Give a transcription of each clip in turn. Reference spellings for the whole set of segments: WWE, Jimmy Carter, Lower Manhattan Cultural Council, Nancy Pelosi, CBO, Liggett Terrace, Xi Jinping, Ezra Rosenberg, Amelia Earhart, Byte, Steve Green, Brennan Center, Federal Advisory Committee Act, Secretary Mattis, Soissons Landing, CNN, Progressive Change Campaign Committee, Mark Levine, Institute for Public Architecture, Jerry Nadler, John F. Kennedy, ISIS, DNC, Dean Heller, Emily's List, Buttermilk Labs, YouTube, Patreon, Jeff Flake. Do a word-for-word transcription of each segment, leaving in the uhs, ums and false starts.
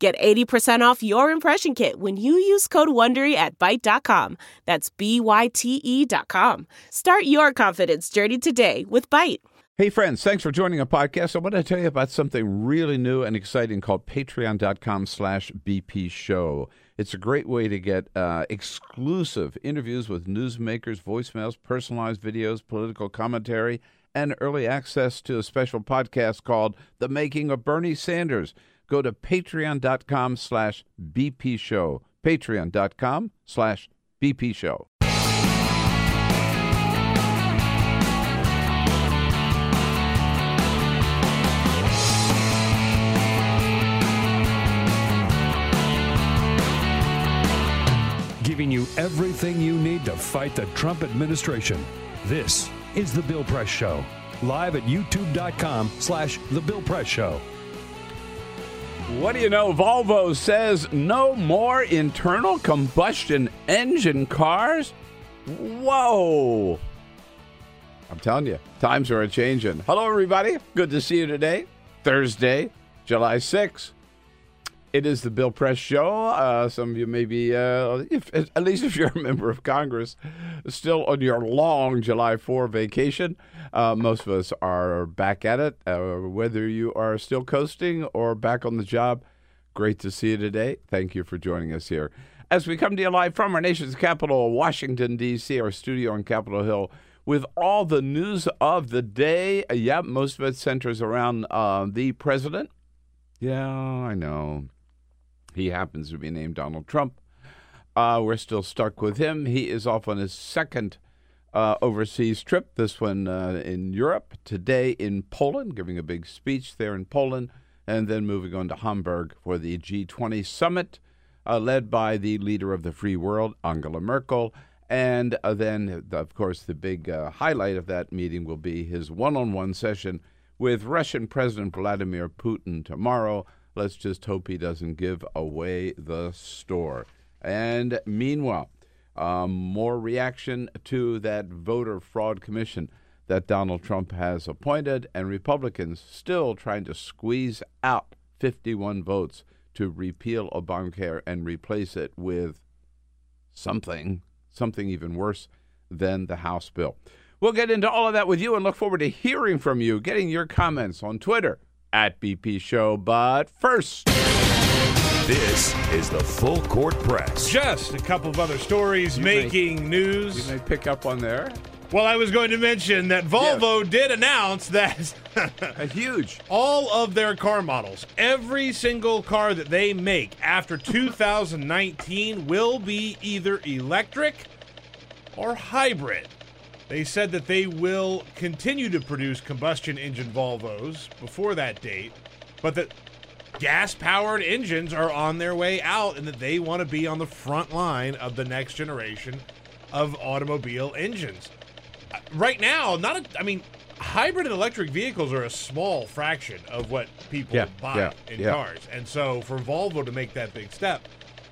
Get eighty percent off your impression kit when you use code WONDERY at Byte dot com. That's B Y T E dot com. Start your confidence journey today with Byte. Hey, friends, thanks for joining our podcast. I want to tell you about something really new and exciting called Patreon.com slash BP Show. It's a great way to get uh, exclusive interviews with newsmakers, voicemails, personalized videos, political commentary, and early access to a special podcast called The Making of Bernie Sanders. Go to patreon.com slash BP Show. Patreon.com slash BP Show. Giving you everything you need to fight the Trump administration. This is The Bill Press Show. Live at youtube.com slash The Bill Press Show. What do you know? Volvo says no more internal combustion engine cars. Whoa. I'm telling you, times are a-changing. Hello, everybody. Good to see you today. Thursday, July sixth. It is the Bill Press Show. Uh, some of you may be, uh, if, at least if you're a member of Congress, still on your long July fourth vacation. Uh, most of us are back at it, uh, whether you are still coasting or back on the job. Great to see you today. Thank you for joining us here. As we come to you live from our nation's capital, Washington, D C, our studio on Capitol Hill, with all the news of the day. Yep, most of it centers around uh, the president. Yeah, I know. He happens to be named Donald Trump. Uh, we're still stuck with him. He is off on his second Uh, overseas trip, this one uh, in Europe, today in Poland, giving a big speech there in Poland, and then moving on to Hamburg for the G twenty summit, uh, led by the leader of the free world, Angela Merkel. And uh, then, of course, the big uh, highlight of that meeting will be his one-on-one session with Russian President Vladimir Putin tomorrow. Let's just hope he doesn't give away the store. And meanwhile, Um, more reaction to that voter fraud commission that Donald Trump has appointed, and Republicans still trying to squeeze out fifty-one votes to repeal Obamacare and replace it with something, something even worse than the House bill. We'll get into all of that with you and look forward to hearing from you, getting your comments on Twitter at B P Show. But first, this is the Full Court Press. Just a couple of other stories you making may, news. You may pick up on there. Well, I was going to mention that Volvo yes. did announce that a huge all of their car models, every single car that they make after two thousand nineteen will be either electric or hybrid. They said that they will continue to produce combustion engine Volvos before that date, but that gas-powered engines are on their way out, and that they want to be on the front line of the next generation of automobile engines. Right now, not a, I mean, hybrid and electric vehicles are a small fraction of what people yeah, buy yeah, in yeah. cars. And so for Volvo to make that big step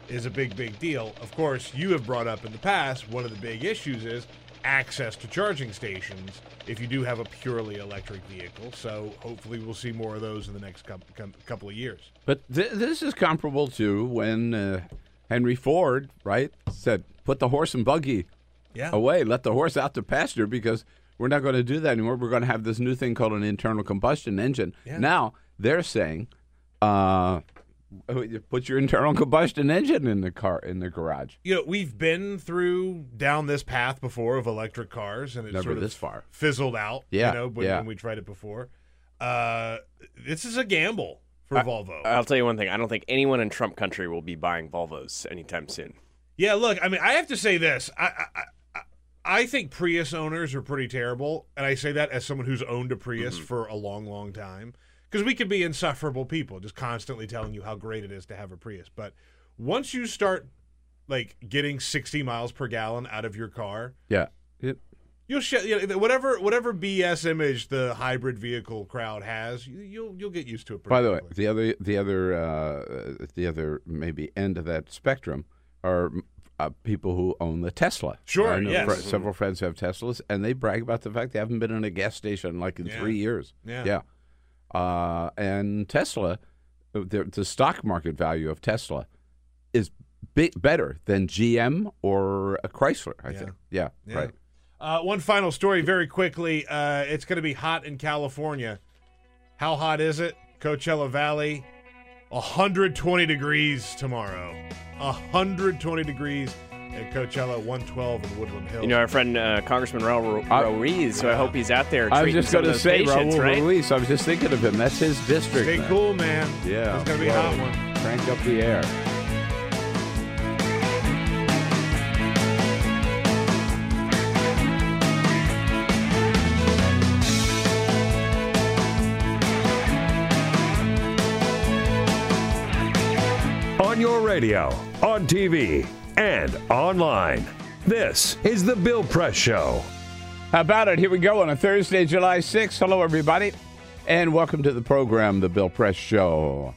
is a big, big deal. Of course, you have brought up in the past, one of the big issues is access to charging stations if you do have a purely electric vehicle. So hopefully we'll see more of those in the next com- com- couple of years. But th- this is comparable to when uh, Henry Ford, right, said, put the horse and buggy yeah. away. Let the horse out to pasture because we're not going to do that anymore. We're going to have this new thing called an internal combustion engine. Yeah. Now they're saying, uh, put your internal combustion engine in the car, in the garage. You know, we've been through down this path before of electric cars, and it's never sort of this far fizzled out. Yeah, you know, when, yeah. when we tried it before, uh, this is a gamble for I, Volvo. I'll tell you one thing: I don't think anyone in Trump country will be buying Volvos anytime soon. Yeah, look, I mean, I have to say this: I, I, I, I think Prius owners are pretty terrible, and I say that as someone who's owned a Prius mm-hmm. for a long, long time. Because we could be insufferable people, just constantly telling you how great it is to have a Prius. But once you start like getting sixty miles per gallon out of your car. Yeah. It- You'll sh- you know, whatever whatever B S image the hybrid vehicle crowd has, you, you'll you'll get used to it. By the way, the other the other uh, the other maybe end of that spectrum are uh, people who own the Tesla. Sure, I know yes. fr- several friends have Teslas, and they brag about the fact they haven't been in a gas station like in yeah. three years. Yeah, yeah. Uh, and Tesla, the, the stock market value of Tesla is b- better than G M or a Chrysler. I yeah. think. Yeah, yeah. Right. Uh, one final story very quickly. Uh, it's going to be hot in California. How hot is it? Coachella Valley, one hundred twenty degrees tomorrow. one hundred twenty degrees at Coachella, one twelve in Woodland Hills. You know, our friend uh, Congressman Raul Ruiz, so I hope he's out there treating I was just going to say patients, Raul right? Ruiz. I was just thinking of him. That's his district. Stay man. cool, man. Yeah. It's going to be a hot one. Crank up the air. On your radio, on T V, and online. This is the Bill Press Show. How about it? Here we go on a Thursday, July sixth. Hello, everybody, and welcome to the program, the Bill Press Show.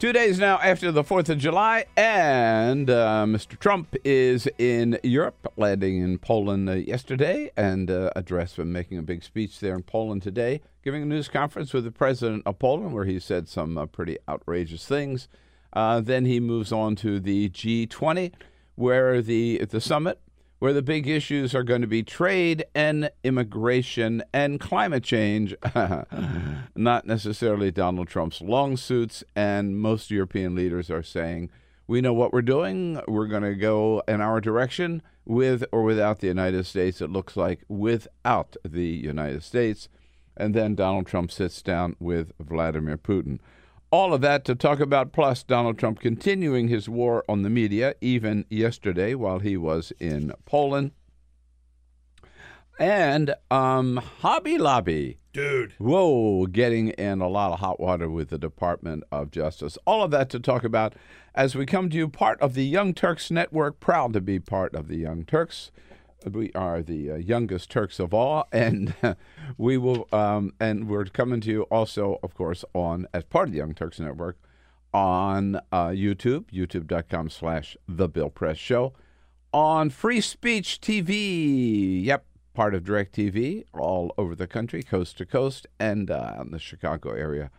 Two days now after the fourth of July, and uh, Mister Trump is in Europe, landing in Poland uh, yesterday, and uh, addressed him making a big speech there in Poland today, giving a news conference with the president of Poland, where he said some uh, pretty outrageous things. Uh, then he moves on to the G twenty, where the at the summit, where the big issues are going to be trade and immigration and climate change, not necessarily Donald Trump's long suits. And most European leaders are saying, we know what we're doing. We're going to go in our direction with or without the United States. It looks like without the United States. And then Donald Trump sits down with Vladimir Putin. All of that to talk about, plus Donald Trump continuing his war on the media, even yesterday while he was in Poland. And um, Hobby Lobby. Dude. Whoa, getting in a lot of hot water with the Department of Justice. All of that to talk about as we come to you, part of the Young Turks Network. Proud to be part of the Young Turks. We are the uh, youngest Turks of all, and we will, um, and we're coming to you also, of course, on as part of the Young Turks Network on uh, YouTube, youtube.com slash The Bill Press Show, on Free Speech T V, yep, part of DirecTV, all over the country, coast to coast, and uh, in the Chicago area,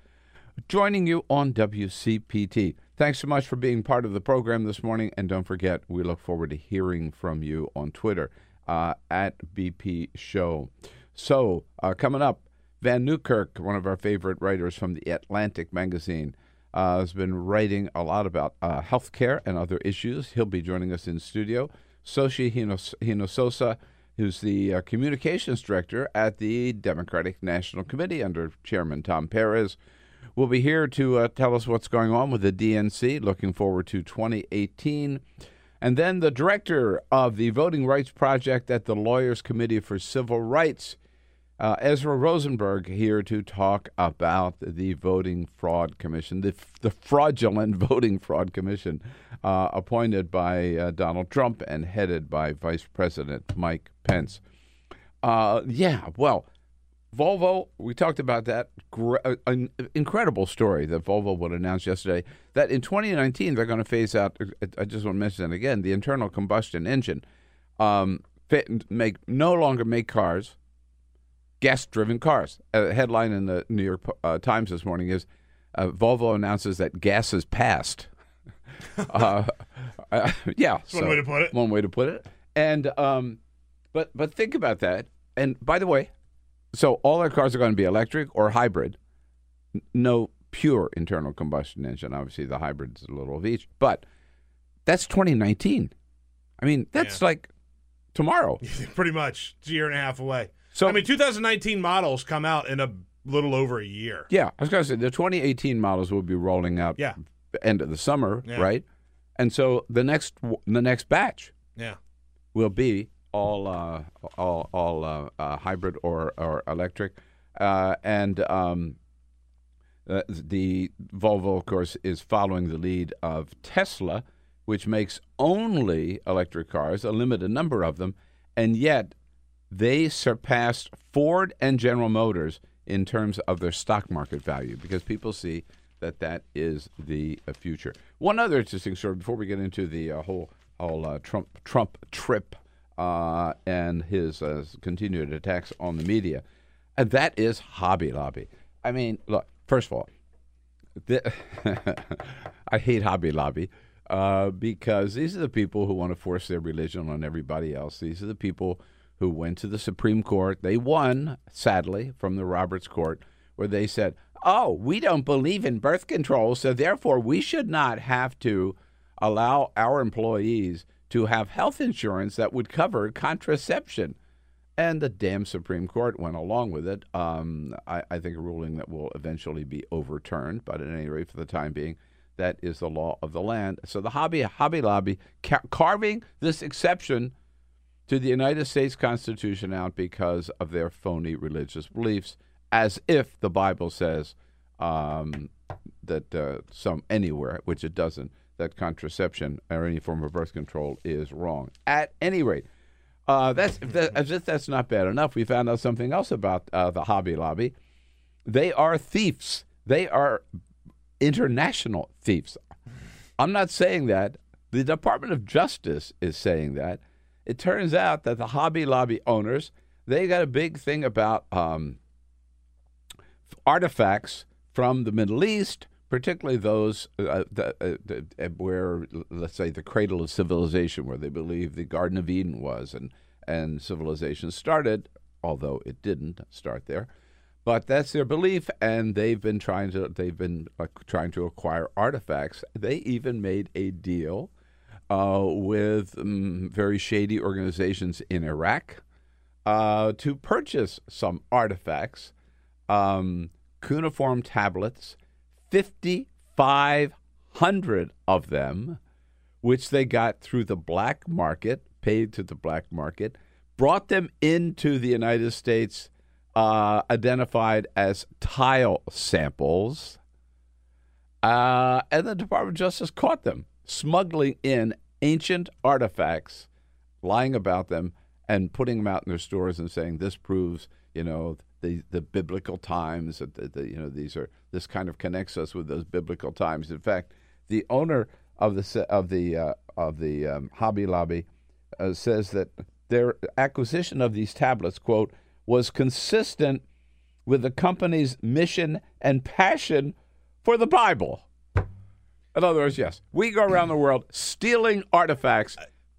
joining you on W C P T. Thanks so much for being part of the program this morning, and don't forget, we look forward to hearing from you on Twitter. Uh, at B P Show. So, uh, coming up, Vann Newkirk, one of our favorite writers from the Atlantic magazine, uh, has been writing a lot about uh, health care and other issues. He'll be joining us in studio. Xochitl Hinojosa, who's the uh, communications director at the Democratic National Committee under Chairman Tom Perez, will be here to uh, tell us what's going on with the D N C. Looking forward to twenty eighteen. And then the director of the Voting Rights Project at the Lawyers Committee for Civil Rights, uh, Ezra Rosenberg, here to talk about the Voting Fraud Commission, the, the fraudulent Voting Fraud Commission uh, appointed by uh, Donald Trump and headed by Vice President Mike Pence. Uh, yeah, well, Volvo, we talked about that. Gr- an incredible story that Volvo would announce yesterday that in twenty nineteen they're going to phase out, I just want to mention it again, the internal combustion engine. Um, fit, make no longer make cars, gas-driven cars. A headline in the New York uh, Times this morning is uh, Volvo announces that gas is passed. uh, uh, yeah. That's so, one way to put it. One way to put it. And um, but but think about that. And by the way, so all our cars are going to be electric or hybrid. No pure internal combustion engine. Obviously, the hybrid's a little of each. But that's twenty nineteen. I mean, that's yeah. like tomorrow. Pretty much. It's a year and a half away. So I mean, two thousand nineteen models come out in a little over a year. Yeah. I was going to say, the twenty eighteen models will be rolling out yeah. end of the summer, yeah. right? And so the next the next batch yeah. will be all uh, all, all uh, uh, hybrid or, or electric. Uh, and um, uh, the Volvo, of course, is following the lead of Tesla which makes only electric cars, a limited number of them, and yet they surpassed Ford and General Motors in terms of their stock market value because people see that that is the future. One other interesting story before we get into the uh, whole whole uh, Trump Trump trip uh, and his uh, continued attacks on the media, and that is Hobby Lobby. I mean, look, first of all, the I hate Hobby Lobby uh, because these are the people who want to force their religion on everybody else. These are the people who went to the Supreme Court. They won, sadly, from the Roberts Court, where they said, oh, we don't believe in birth control, so therefore we should not have to allow our employees to have health insurance that would cover contraception. And the damn Supreme Court went along with it. Um, I, I think a ruling that will eventually be overturned, but at any rate, for the time being, that is the law of the land. So the Hobby, Hobby Lobby ca- carving this exception to the United States Constitution out because of their phony religious beliefs, as if the Bible says um, that uh, some anywhere, which it doesn't, that contraception or any form of birth control is wrong. At any rate, uh, that's if that, as if that's not bad enough, we found out something else about uh, the Hobby Lobby. They are thieves. They are international thieves. I'm not saying that. The Department of Justice is saying that. It turns out that the Hobby Lobby owners, they got a big thing about um, artifacts from the Middle East, particularly those uh, the, uh, the, where, let's say, the cradle of civilization, where they believe the Garden of Eden was and, and civilization started, although it didn't start there. But that's their belief, and they've been trying to they've been uh, trying to acquire artifacts. They even made a deal Uh, with um, very shady organizations in Iraq uh, to purchase some artifacts, um, cuneiform tablets, fifty-five hundred of them, which they got through the black market, paid to the black market, brought them into the United States, uh, identified as tile samples, uh, and the Department of Justice caught them smuggling in ancient artifacts, lying about them, and putting them out in their stores and saying this proves, you know, the the biblical times. That the, the, you know, these are this kind of connects us with those biblical times. In fact, the owner of the of the uh, of the um, Hobby Lobby uh, says that their acquisition of these tablets, quote, was consistent with the company's mission and passion for the Bible. In other words, yes, we go around the world stealing artifacts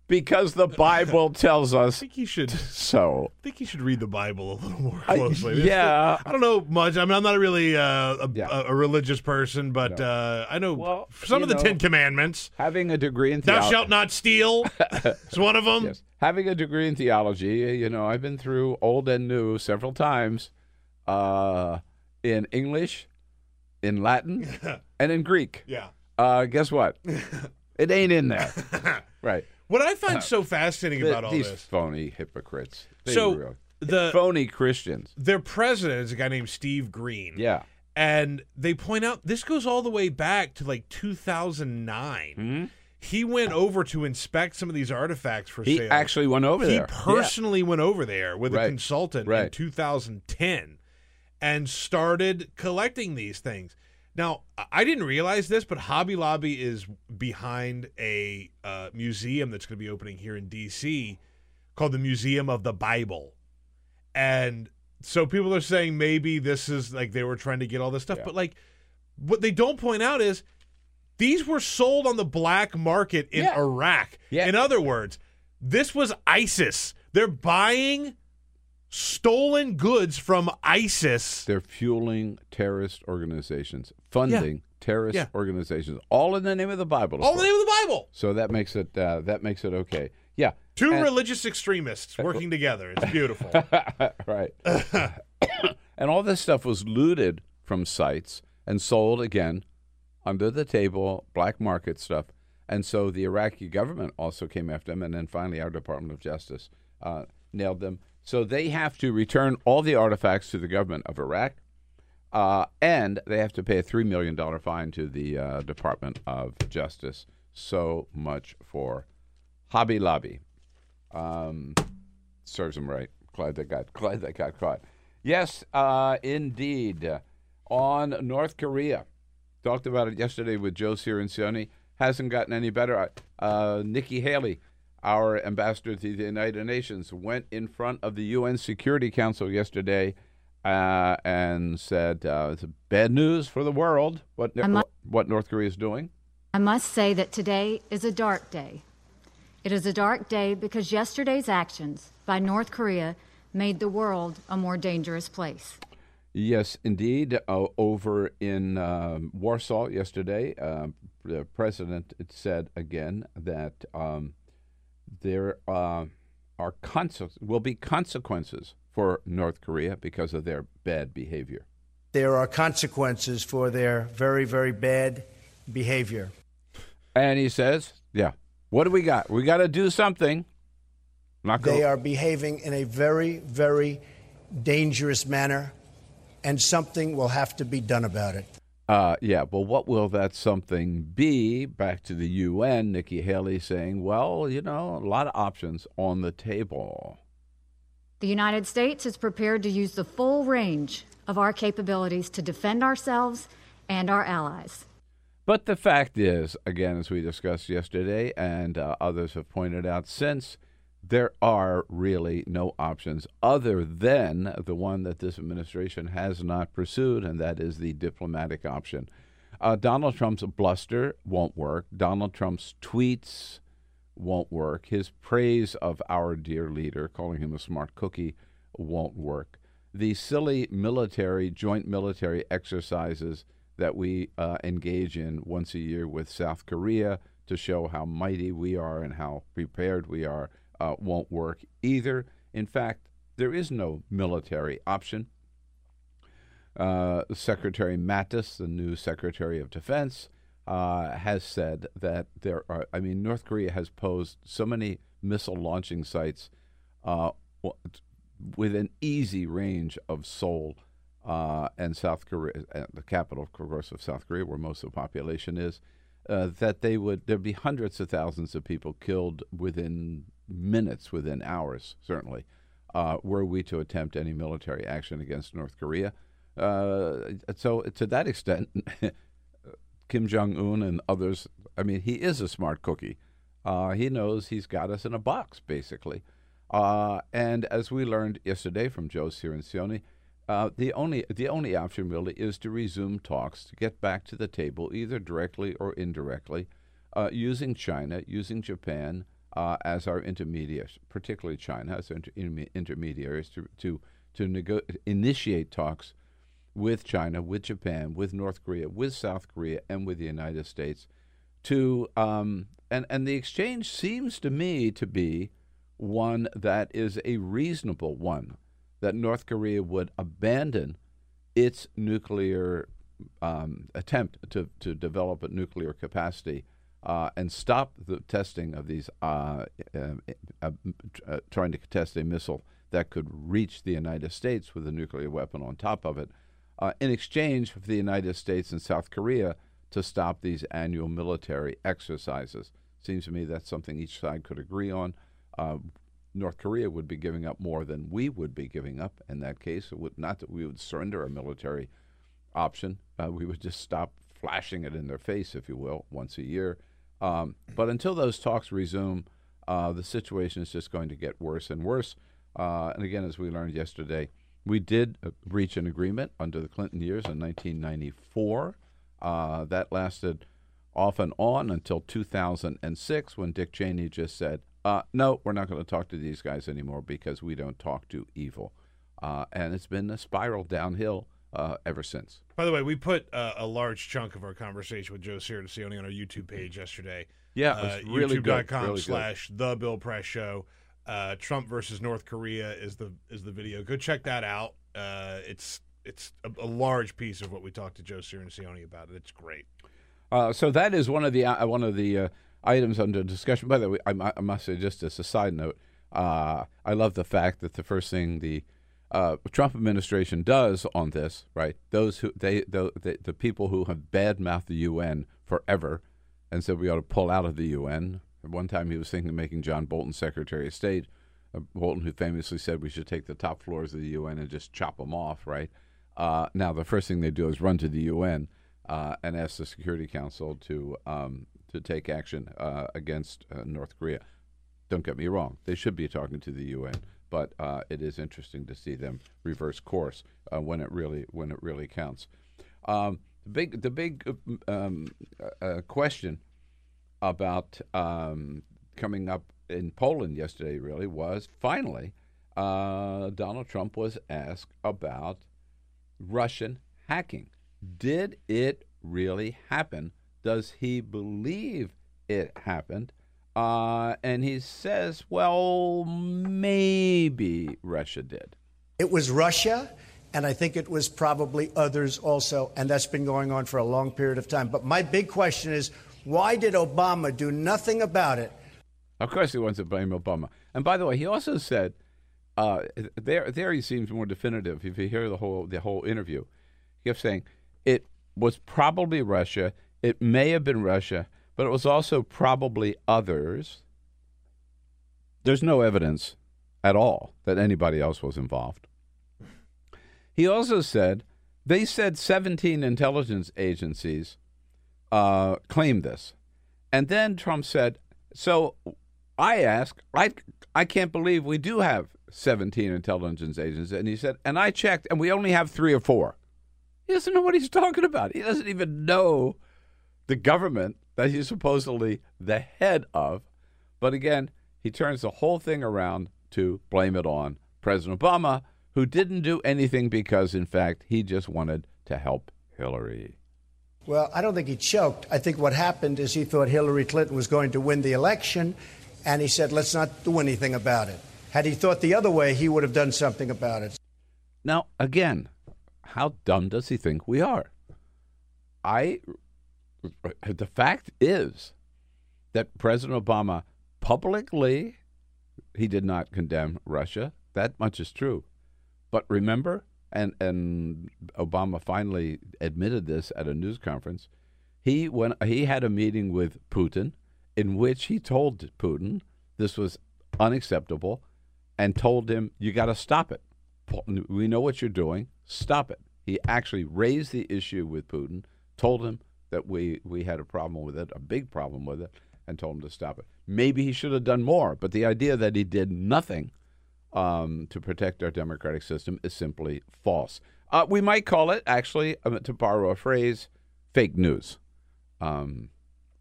because the Bible tells us. I think you should. So I think you should read the Bible a little more closely. I, yeah, the, I don't know much. I mean, I'm not really uh, a, yeah. a, a religious person, but no. uh, I know well, some of the know, Ten Commandments. Having a degree in theology, thou shalt not steal, is one of them. Yes. Having a degree in theology, you know, I've been through Old and New several times uh, in English, in Latin, and in Greek. Yeah. Uh, guess what? It ain't in there. Right. What I find uh, so fascinating the, about all these this. These phony hypocrites. They so real. the phony Christians. Their president is a guy named Steve Green. Yeah. And they point out this goes all the way back to like two thousand nine. Mm-hmm. He went over to inspect some of these artifacts for he sale. He actually went over he there. He personally yeah. went over there with right. a consultant right. in two thousand ten and started collecting these things. Now, I didn't realize this, but Hobby Lobby is behind a uh, museum that's going to be opening here in D C called the Museum of the Bible. And so people are saying maybe this is like they were trying to get all this stuff. Yeah. But like what they don't point out is these were sold on the black market in yeah. Iraq. Yeah. In other words, this was ISIS. They're buying stolen goods from ISIS. They're fueling terrorist organizations, funding yeah. terrorist yeah. organizations, all in the name of the Bible. All in the name of the Bible. So that makes it uh, that makes it okay. Yeah, two and, religious extremists working together. It's beautiful, right? And all this stuff was looted from sites and sold again under the table, black market stuff. And so the Iraqi government also came after them, and then finally our Department of Justice uh, nailed them. So they have to return all the artifacts to the government of Iraq, uh, and they have to pay a three million dollars fine to the uh, Department of Justice. so much for Hobby Lobby. Um, serves them right. Glad they got, glad they got caught. Yes, uh, indeed. On North Korea. Talked about it yesterday with Joe Cirincione. Hasn't gotten any better. Uh, Nikki Haley, our ambassador to the United Nations, went in front of the U N Security Council yesterday uh, and said uh, it's bad news for the world what, must, what North Korea is doing. I must say that today is a dark day. It is a dark day because yesterday's actions by North Korea made the world a more dangerous place. Yes, indeed. Uh, over in uh, Warsaw yesterday, uh, the president said again that um, there uh, are conse- will be consequences for North Korea because of their bad behavior. There are consequences for their very, very bad behavior. And he says, yeah, what do we got? We got to do something. Not they go- are behaving in a very, very dangerous manner. And something will have to be done about it. Uh, yeah, well, what will that something be? Back to the U N, Nikki Haley saying, well, you know, a lot of options on the table. The United States is prepared to use the full range of our capabilities to defend ourselves and our allies. But the fact is, again, as we discussed yesterday and uh, others have pointed out since, there are really no options other than the one that this administration has not pursued, and that is the diplomatic option. Uh, Donald Trump's bluster won't work. Donald Trump's tweets won't work. His praise of our dear leader, calling him a smart cookie, won't work. The silly military, joint military exercises that we uh, engage in once a year with South Korea to show how mighty we are and how prepared we are Uh, won't work either. In fact, there is no military option. Uh, Secretary Mattis, the new Secretary of Defense, uh, has said that there are, I mean, North Korea has posed so many missile launching sites uh, with an easy range of Seoul uh, and South Korea, uh, the capital, of course, of South Korea, where most of the population is, uh, that they would, there'd be hundreds of thousands of people killed within minutes, within hours, certainly, uh, were we to attempt any military action against North Korea. Uh, so to that extent, Kim Jong-un and others, I mean, he is a smart cookie. Uh, he knows he's got us in a box, basically. Uh, and as we learned yesterday from Joe Cirincione, uh, the only the only option really is to resume talks, to get back to the table, either directly or indirectly, uh, using China, using Japan, Uh, as our intermediaries, particularly China, as inter- intermediaries, to to, to nego- initiate talks with China, with Japan, with North Korea, with South Korea, and with the United States. To um, and, and the exchange seems to me to be one that is a reasonable one, that North Korea would abandon its nuclear um, attempt to, to develop a nuclear capacity Uh, and stop the testing of these, uh, uh, uh, uh, trying to test a missile that could reach the United States with a nuclear weapon on top of it, uh, in exchange for the United States and South Korea to stop these annual military exercises. Seems to me that's something each side could agree on. Uh, North Korea would be giving up more than we would be giving up in that case. It would, not that we would surrender our military option. Uh, we would just stop flashing it in their face, if you will, once a year. Um, but until those talks resume, uh, the situation is just going to get worse and worse. Uh, and again, as we learned yesterday, we did uh, reach an agreement under the Clinton years in nineteen ninety-four. Uh, that lasted off and on until two thousand six, when Dick Cheney just said, uh, no, we're not going to talk to these guys anymore because we don't talk to evil. Uh, and it's been a spiral downhill Uh, ever since. By the way, we put uh, a large chunk of our conversation with Joe Cirincione on our YouTube page yesterday. Yeah, it was uh, really YouTube dot com really slash The Bill Press Show. Uh, Trump versus North Korea is the is the video. Go check that out. Uh, it's it's a, a large piece of what we talked to Joe Cirincione about. It's great. Uh, so that is one of the uh, one of the uh, items under discussion. By the way, I, I must say, just as a side note, uh, I love the fact that the first thing the Uh, Trump administration does on this, right? Those who they, the, the, the people who have badmouthed the U N forever and said we ought to pull out of the U N. At one time he was thinking of making John Bolton Secretary of State, uh, Bolton who famously said we should take the top floors of the U N and just chop them off, right? Uh, now the first thing they do is run to the U N uh, and ask the Security Council to um, to take action uh, against uh, North Korea. Don't get me wrong. They should be talking to the U N, but uh, it is interesting to see them reverse course uh, when it really when it really counts. Um, the big the big um, uh, question about um, coming up in Poland yesterday really was finally uh, Donald Trump was asked about Russian hacking. Did it really happen? Does he believe it happened? Uh, and he says, well, maybe Russia did. It was Russia, and I think it was probably others also, and that's been going on for a long period of time. But my big question is, why did Obama do nothing about it? Of course he wants to blame Obama. And by the way, he also said, Uh, there, there he seems more definitive. If you hear the whole the whole interview, he kept saying it was probably Russia. It may have been Russia, but it was also probably others. There's no evidence at all that anybody else was involved. He also said they said seventeen intelligence agencies uh, claimed this, and then Trump said, "So I ask, I I can't believe we do have seventeen intelligence agents," and he said, and I checked, and we only have three or four. He doesn't know what he's talking about. He doesn't even know the government that he's supposedly the head of. But again, he turns the whole thing around to blame it on President Obama, who didn't do anything because, in fact, he just wanted to help Hillary. Well, I don't think he choked. I think what happened is he thought Hillary Clinton was going to win the election, and he said, let's not do anything about it. Had he thought the other way, he would have done something about it. Now, again, how dumb does he think we are? I, the fact is that President Obama publicly, he did not condemn Russia. That much is true. But remember, and, and Obama finally admitted this at a news conference, he went, he had a meeting with Putin in which he told Putin this was unacceptable, and told him, you got to stop it. We know what you're doing. Stop it. He actually raised the issue with Putin, told him that we, we had a problem with it, a big problem with it, and told him to stop it. Maybe he should have done more, but the idea that he did nothing um, to protect our democratic system is simply false. Uh, we might call it, actually, to borrow a phrase, fake news um,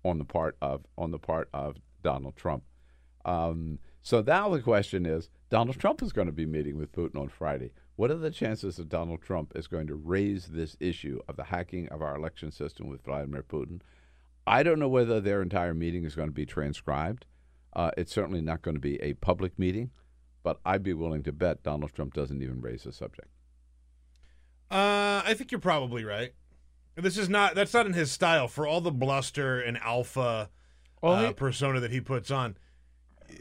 on the part of on the part of Donald Trump. Um, So now the question is, Donald Trump is going to be meeting with Putin on Friday. What are the chances that Donald Trump is going to raise this issue of the hacking of our election system with Vladimir Putin? I don't know whether their entire meeting is going to be transcribed. Uh, it's certainly not going to be a public meeting, but I'd be willing to bet Donald Trump doesn't even raise the subject. Uh, I think you're probably right. This is not that's not in his style. For all the bluster and alpha well, uh, he- persona that he puts on,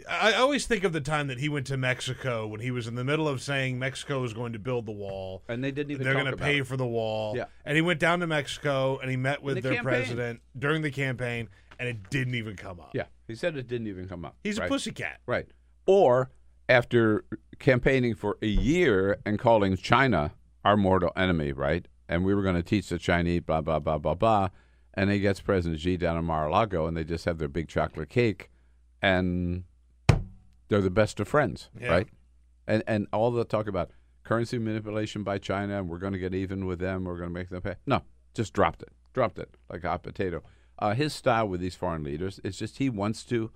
I always think of the time that he went to Mexico when he was in the middle of saying Mexico is going to build the wall. And they didn't even They're going to pay it. for the wall. Yeah. And he went down to Mexico and he met with the their campaign. president during the campaign, and it didn't even come up. Yeah, he said it didn't even come up. He's right? a pussycat. Right. Or after campaigning for a year and calling China our mortal enemy, right? And we were going to teach the Chinese blah, blah, blah, blah, blah. And he gets President Xi down in Mar-a-Lago and they just have their big chocolate cake and they're the best of friends, yeah. right? And and all the talk about currency manipulation by China, and we're going to get even with them, we're going to make them pay. No, just dropped it. Dropped it like a hot potato. Uh, his style with these foreign leaders is just he wants to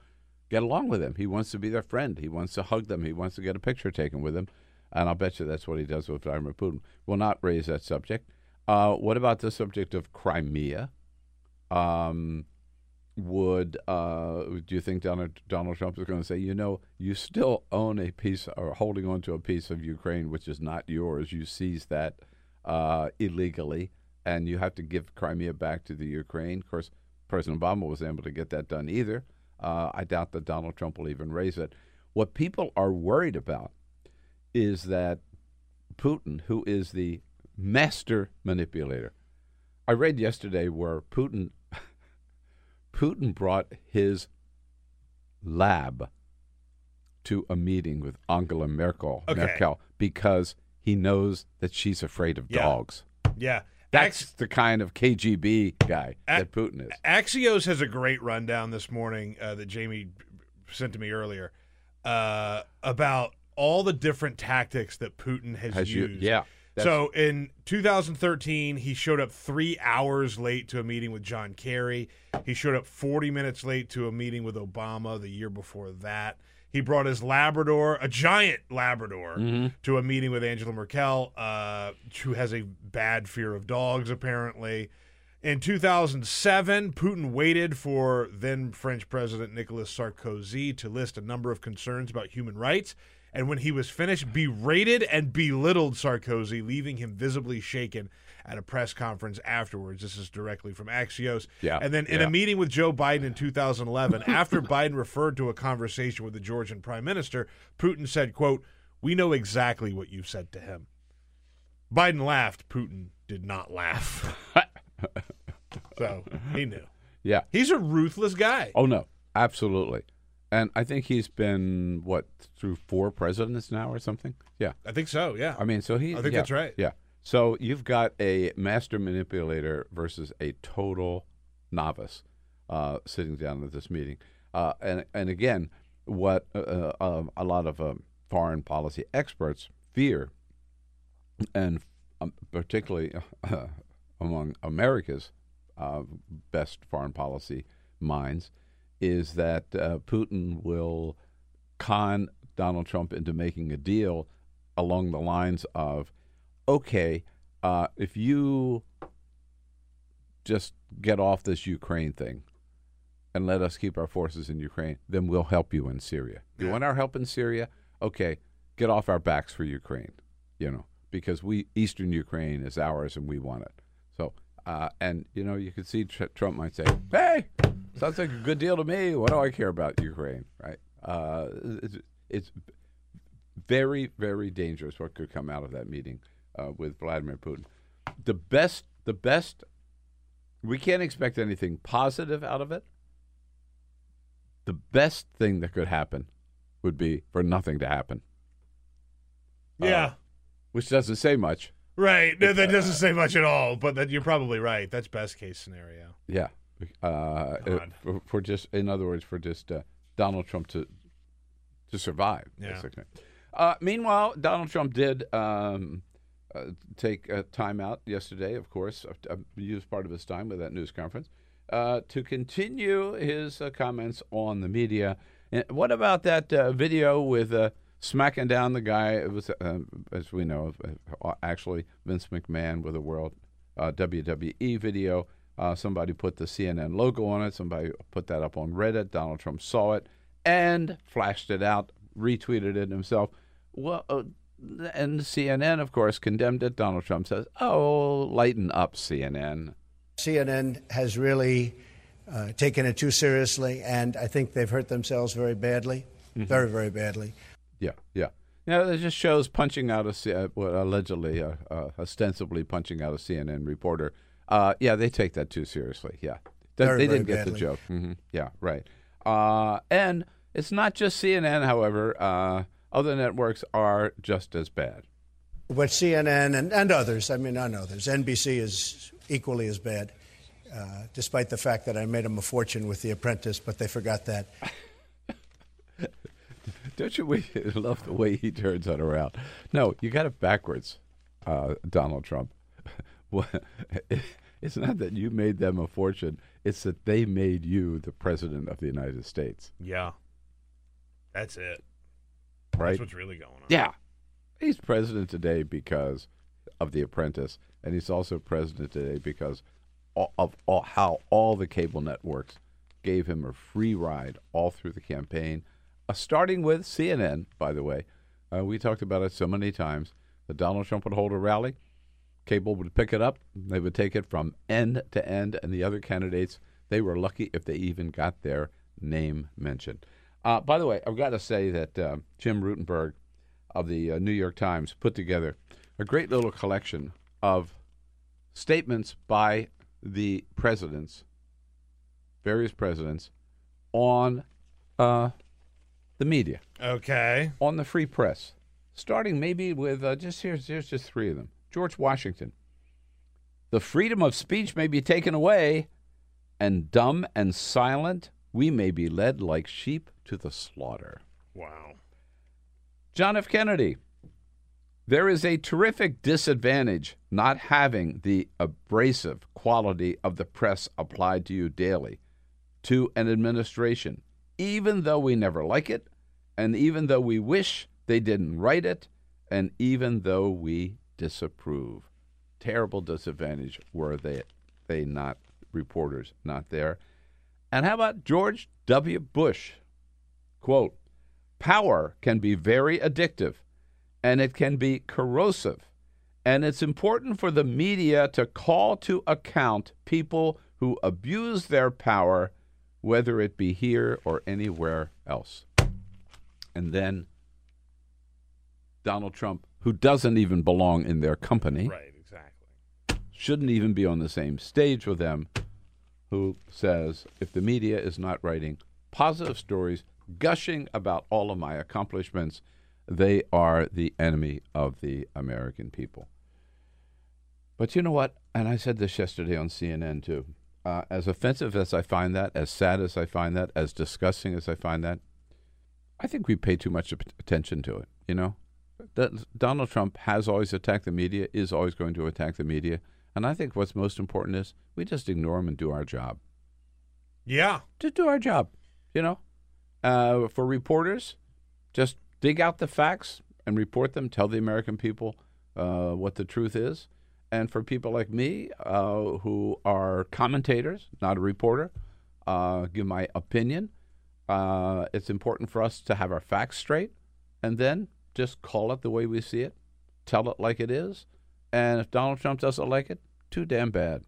get along with them. He wants to be their friend. He wants to hug them. He wants to get a picture taken with them. And I'll bet you that's what he does with Vladimir Putin. Will not raise that subject. Uh, what about the subject of Crimea? Um Would uh, do you think Donald, Donald Trump is going to say, you know, you still own a piece or holding on to a piece of Ukraine which is not yours. You seized that uh, illegally, and you have to give Crimea back to the Ukraine. Of course, President Obama wasn't able to get that done either. Uh, I doubt that Donald Trump will even raise it. What people are worried about is that Putin, who is the master manipulator. I read yesterday where Putin... Putin brought his lab to a meeting with Angela Merkel, okay. Merkel because he knows that she's afraid of yeah. dogs. Yeah. That's Ax- the kind of K G B guy a- that Putin is. Axios has a great rundown this morning uh, that Jamie sent to me earlier uh, about all the different tactics that Putin has, has used. You, yeah. So in two thousand thirteen, he showed up three hours late to a meeting with John Kerry. He showed up forty minutes late to a meeting with Obama the year before that. He brought his Labrador, a giant Labrador, mm-hmm. to a meeting with Angela Merkel, uh, who has a bad fear of dogs, apparently. In two thousand seven, Putin waited for then-French President Nicolas Sarkozy to list a number of concerns about human rights. And when he was finished, berated and belittled Sarkozy, leaving him visibly shaken at a press conference afterwards. This is directly from Axios. Yeah, and then in yeah. a meeting with Joe Biden in two thousand eleven, after Biden referred to a conversation with the Georgian prime minister, Putin said, quote, "We know exactly what you said to him." Biden laughed. Putin did not laugh. So he knew. Yeah. He's a ruthless guy. Oh, no. Absolutely. And I think he's been, what, through four presidents now or something? Yeah. I think so, yeah. I mean, so he... I think yeah, that's right. Yeah. So you've got a master manipulator versus a total novice uh, sitting down at this meeting. Uh, and, and again, what uh, uh, a lot of um, foreign policy experts fear, and um, particularly uh, among America's uh, best foreign policy minds, is that uh, Putin will con Donald Trump into making a deal along the lines of, okay, uh, if you just get off this Ukraine thing and let us keep our forces in Ukraine, then we'll help you in Syria. You want our help in Syria? Okay, get off our backs for Ukraine, you know, because we Eastern Ukraine is ours and we want it. So, uh, and, you know, you could see tr- Trump might say, hey, sounds like a good deal to me. What do I care about Ukraine, right? Uh, it's, it's very, very dangerous what could come out of that meeting uh, with Vladimir Putin. The best, the best, we can't expect anything positive out of it. The best thing that could happen would be for nothing to happen. Yeah. Uh, which doesn't say much. Right. No, that uh, doesn't say much at all, but that you're probably right. That's best case scenario. Yeah. Uh, for, for just, in other words, for just uh, Donald Trump to to survive. Yeah. Basically. Uh, meanwhile, Donald Trump did um, uh, take a time out yesterday, of course, uh, used part of his time with that news conference uh, to continue his uh, comments on the media. And what about that uh, video with uh, smacking down the guy? It was, uh, as we know, actually Vince McMahon with a World uh, W W E video. Uh, somebody put the C N N logo on it. Somebody put that up on Reddit. Donald Trump saw it and flashed it out, retweeted it himself. Well, uh, and C N N, of course, condemned it. Donald Trump says, oh, lighten up, C N N. C N N has really uh, taken it too seriously, and I think they've hurt themselves very badly, mm-hmm. very, very badly. Yeah, yeah. Now, it just shows punching out a, uh, well, allegedly, uh, uh, ostensibly punching out a C N N reporter. Uh, yeah, they take that too seriously. Yeah, they, very, they didn't get badly. The joke. Mm-hmm. Yeah, right. Uh, and it's not just C N N, however. Uh, other networks are just as bad. But C N N and, and others, I mean, on others, N B C is equally as bad, uh, despite the fact that I made them a fortune with The Apprentice, but they forgot that. Don't you love the way he turns that around? No, you got it backwards, uh, Donald Trump. Well, it's not that you made them a fortune. It's that they made you the president of the United States. Yeah. That's it. Right? That's what's really going on. Yeah. He's president today because of The Apprentice, and he's also president today because of all, how all the cable networks gave him a free ride all through the campaign, uh, starting with C N N, by the way. Uh, we talked about it so many times that Donald Trump would hold a rally. Cable would pick it up. They would take it from end to end, and the other candidates, they were lucky if they even got their name mentioned. Uh, by the way, I've got to say that uh, Jim Rutenberg of the uh, New York Times put together a great little collection of statements by the presidents, various presidents on uh, the media. Okay. On the free press. Starting maybe with, uh, just here's, here's just three of them. George Washington. The freedom of speech may be taken away, and dumb and silent we may be led like sheep to the slaughter. Wow. John F. Kennedy. There is a terrific disadvantage not having the abrasive quality of the press applied to you daily, to an administration, even though we never like it, and even though we wish they didn't write it, and even though we disapprove. Terrible disadvantage were they, they not, reporters not there. And how about George W. Bush? Quote, power can be very addictive, and it can be corrosive, and it's important for the media to call to account people who abuse their power, whether it be here or anywhere else. And then Donald Trump, who doesn't even belong in their company. Right, exactly. Shouldn't even be on the same stage with them, who says, if the media is not writing positive stories, gushing about all of my accomplishments, they are the enemy of the American people. But you know what? And I said this yesterday on C N N, too. Uh, as offensive as I find that, as sad as I find that, as disgusting as I find that, I think we pay too much attention to it, you know? D- Donald Trump has always attacked the media, is always going to attack the media, and I think what's most important is we just ignore him and do our job. Yeah. Just do our job, you know? Uh, for reporters, just... dig out the facts and report them. Tell the American people uh, what the truth is. And for people like me uh, who are commentators, not a reporter, uh, give my opinion. Uh, it's important for us to have our facts straight and then just call it the way we see it. Tell it like it is. And if Donald Trump doesn't like it, too damn bad,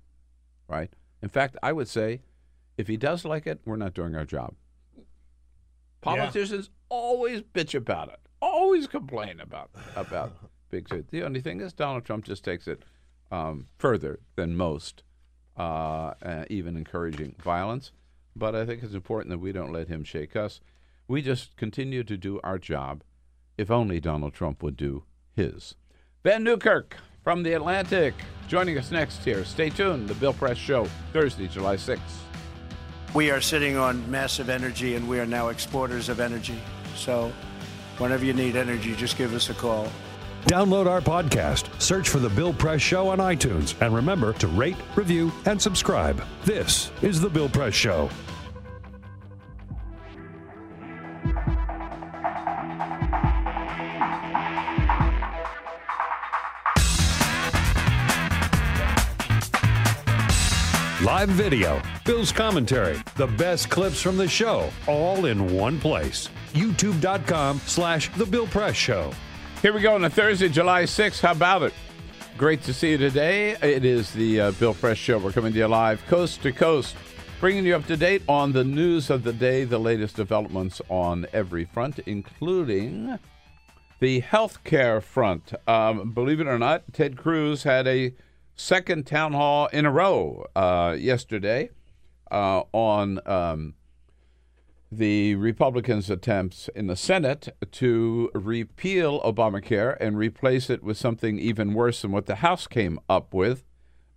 right? In fact, I would say if he does like it, we're not doing our job. Politicians... yeah. Always bitch about it. Always complain about about big shit. The only thing is Donald Trump just takes it um, further than most, uh, uh, even encouraging violence. But I think it's important that we don't let him shake us. We just continue to do our job, if only Donald Trump would do his. Vann Newkirk from The Atlantic joining us next here. Stay tuned. The Bill Press Show, Thursday, July sixth. We are sitting on massive energy, and we are now exporters of energy. So whenever you need energy, just give us a call. Download our podcast. Search for The Bill Press Show on iTunes. And remember to rate, review, and subscribe. This is The Bill Press Show. Live video, Bill's commentary, the best clips from the show, all in one place. YouTube.com slash The Bill Press Show. Here we go on a Thursday, July sixth. How about it? Great to see you today. It is the uh, Bill Press Show. We're coming to you live coast to coast, bringing you up to date on the news of the day, the latest developments on every front, including the healthcare front. Um, believe it or not, Ted Cruz had a second town hall in a row uh, yesterday uh, on um, the Republicans' attempts in the Senate to repeal Obamacare and replace it with something even worse than what the House came up with.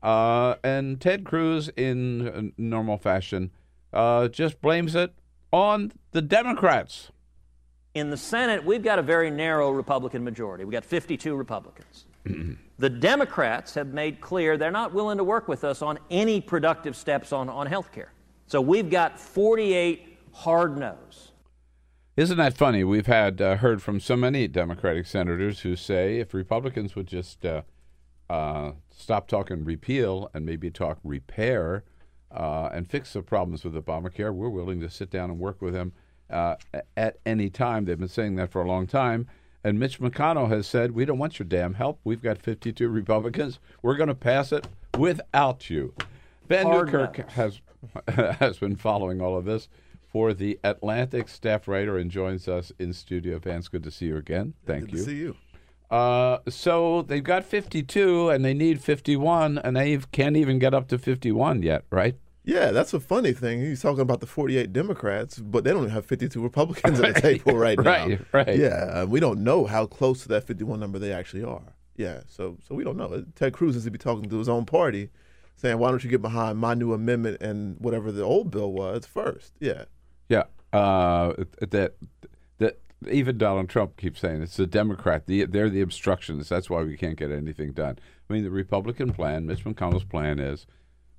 Uh, and Ted Cruz, in normal fashion, uh, just blames it on the Democrats. In the Senate, we've got a very narrow Republican majority. We've got fifty-two Republicans. The Democrats have made clear they're not willing to work with us on any productive steps on, on health care. So we've got forty-eight hard no's. Isn't that funny? We've had uh, heard from so many Democratic senators who say if Republicans would just uh, uh, stop talking repeal and maybe talk repair uh, and fix the problems with Obamacare, we're willing to sit down and work with them uh, at any time. They've been saying that for a long time. And Mitch McConnell has said, we don't want your damn help. We've got fifty-two Republicans. We're going to pass it without you. Vann Newkirk has has been following all of this for The Atlantic staff writer and joins us in studio. Vann, it's good to see you again. Thank you. Good to see you. Uh, so they've got fifty-two, and they need fifty-one, and they can't even get up to fifty-one yet, right? Yeah, that's a funny thing. He's talking about the forty-eight Democrats, but they don't even have fifty-two Republicans right. at the table right now. Right, right. Yeah, we don't know how close to that fifty-one number they actually are. Yeah, so so we don't know. Ted Cruz is to be talking to his own party, saying, why don't you get behind my new amendment and whatever the old bill was first? Yeah. Yeah, uh, that that even Donald Trump keeps saying, it's the Democrat. The, they're the obstructionists. That's why we can't get anything done. I mean, the Republican plan, Mitch McConnell's plan is,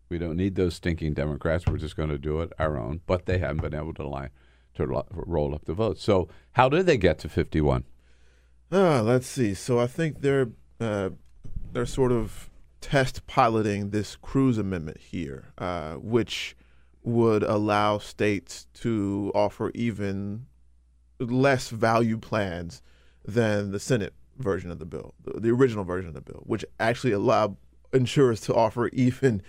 we don't need those stinking Democrats. We're just going to do it our own. But they haven't been able to lie, to lo- roll up the votes. So how did they get to fifty-one? Uh, let's see. So I think they're uh, they're sort of test piloting this Cruz amendment here, uh, which would allow states to offer even less value plans than the Senate version of the bill, the, the original version of the bill, which actually allowed insurers to offer even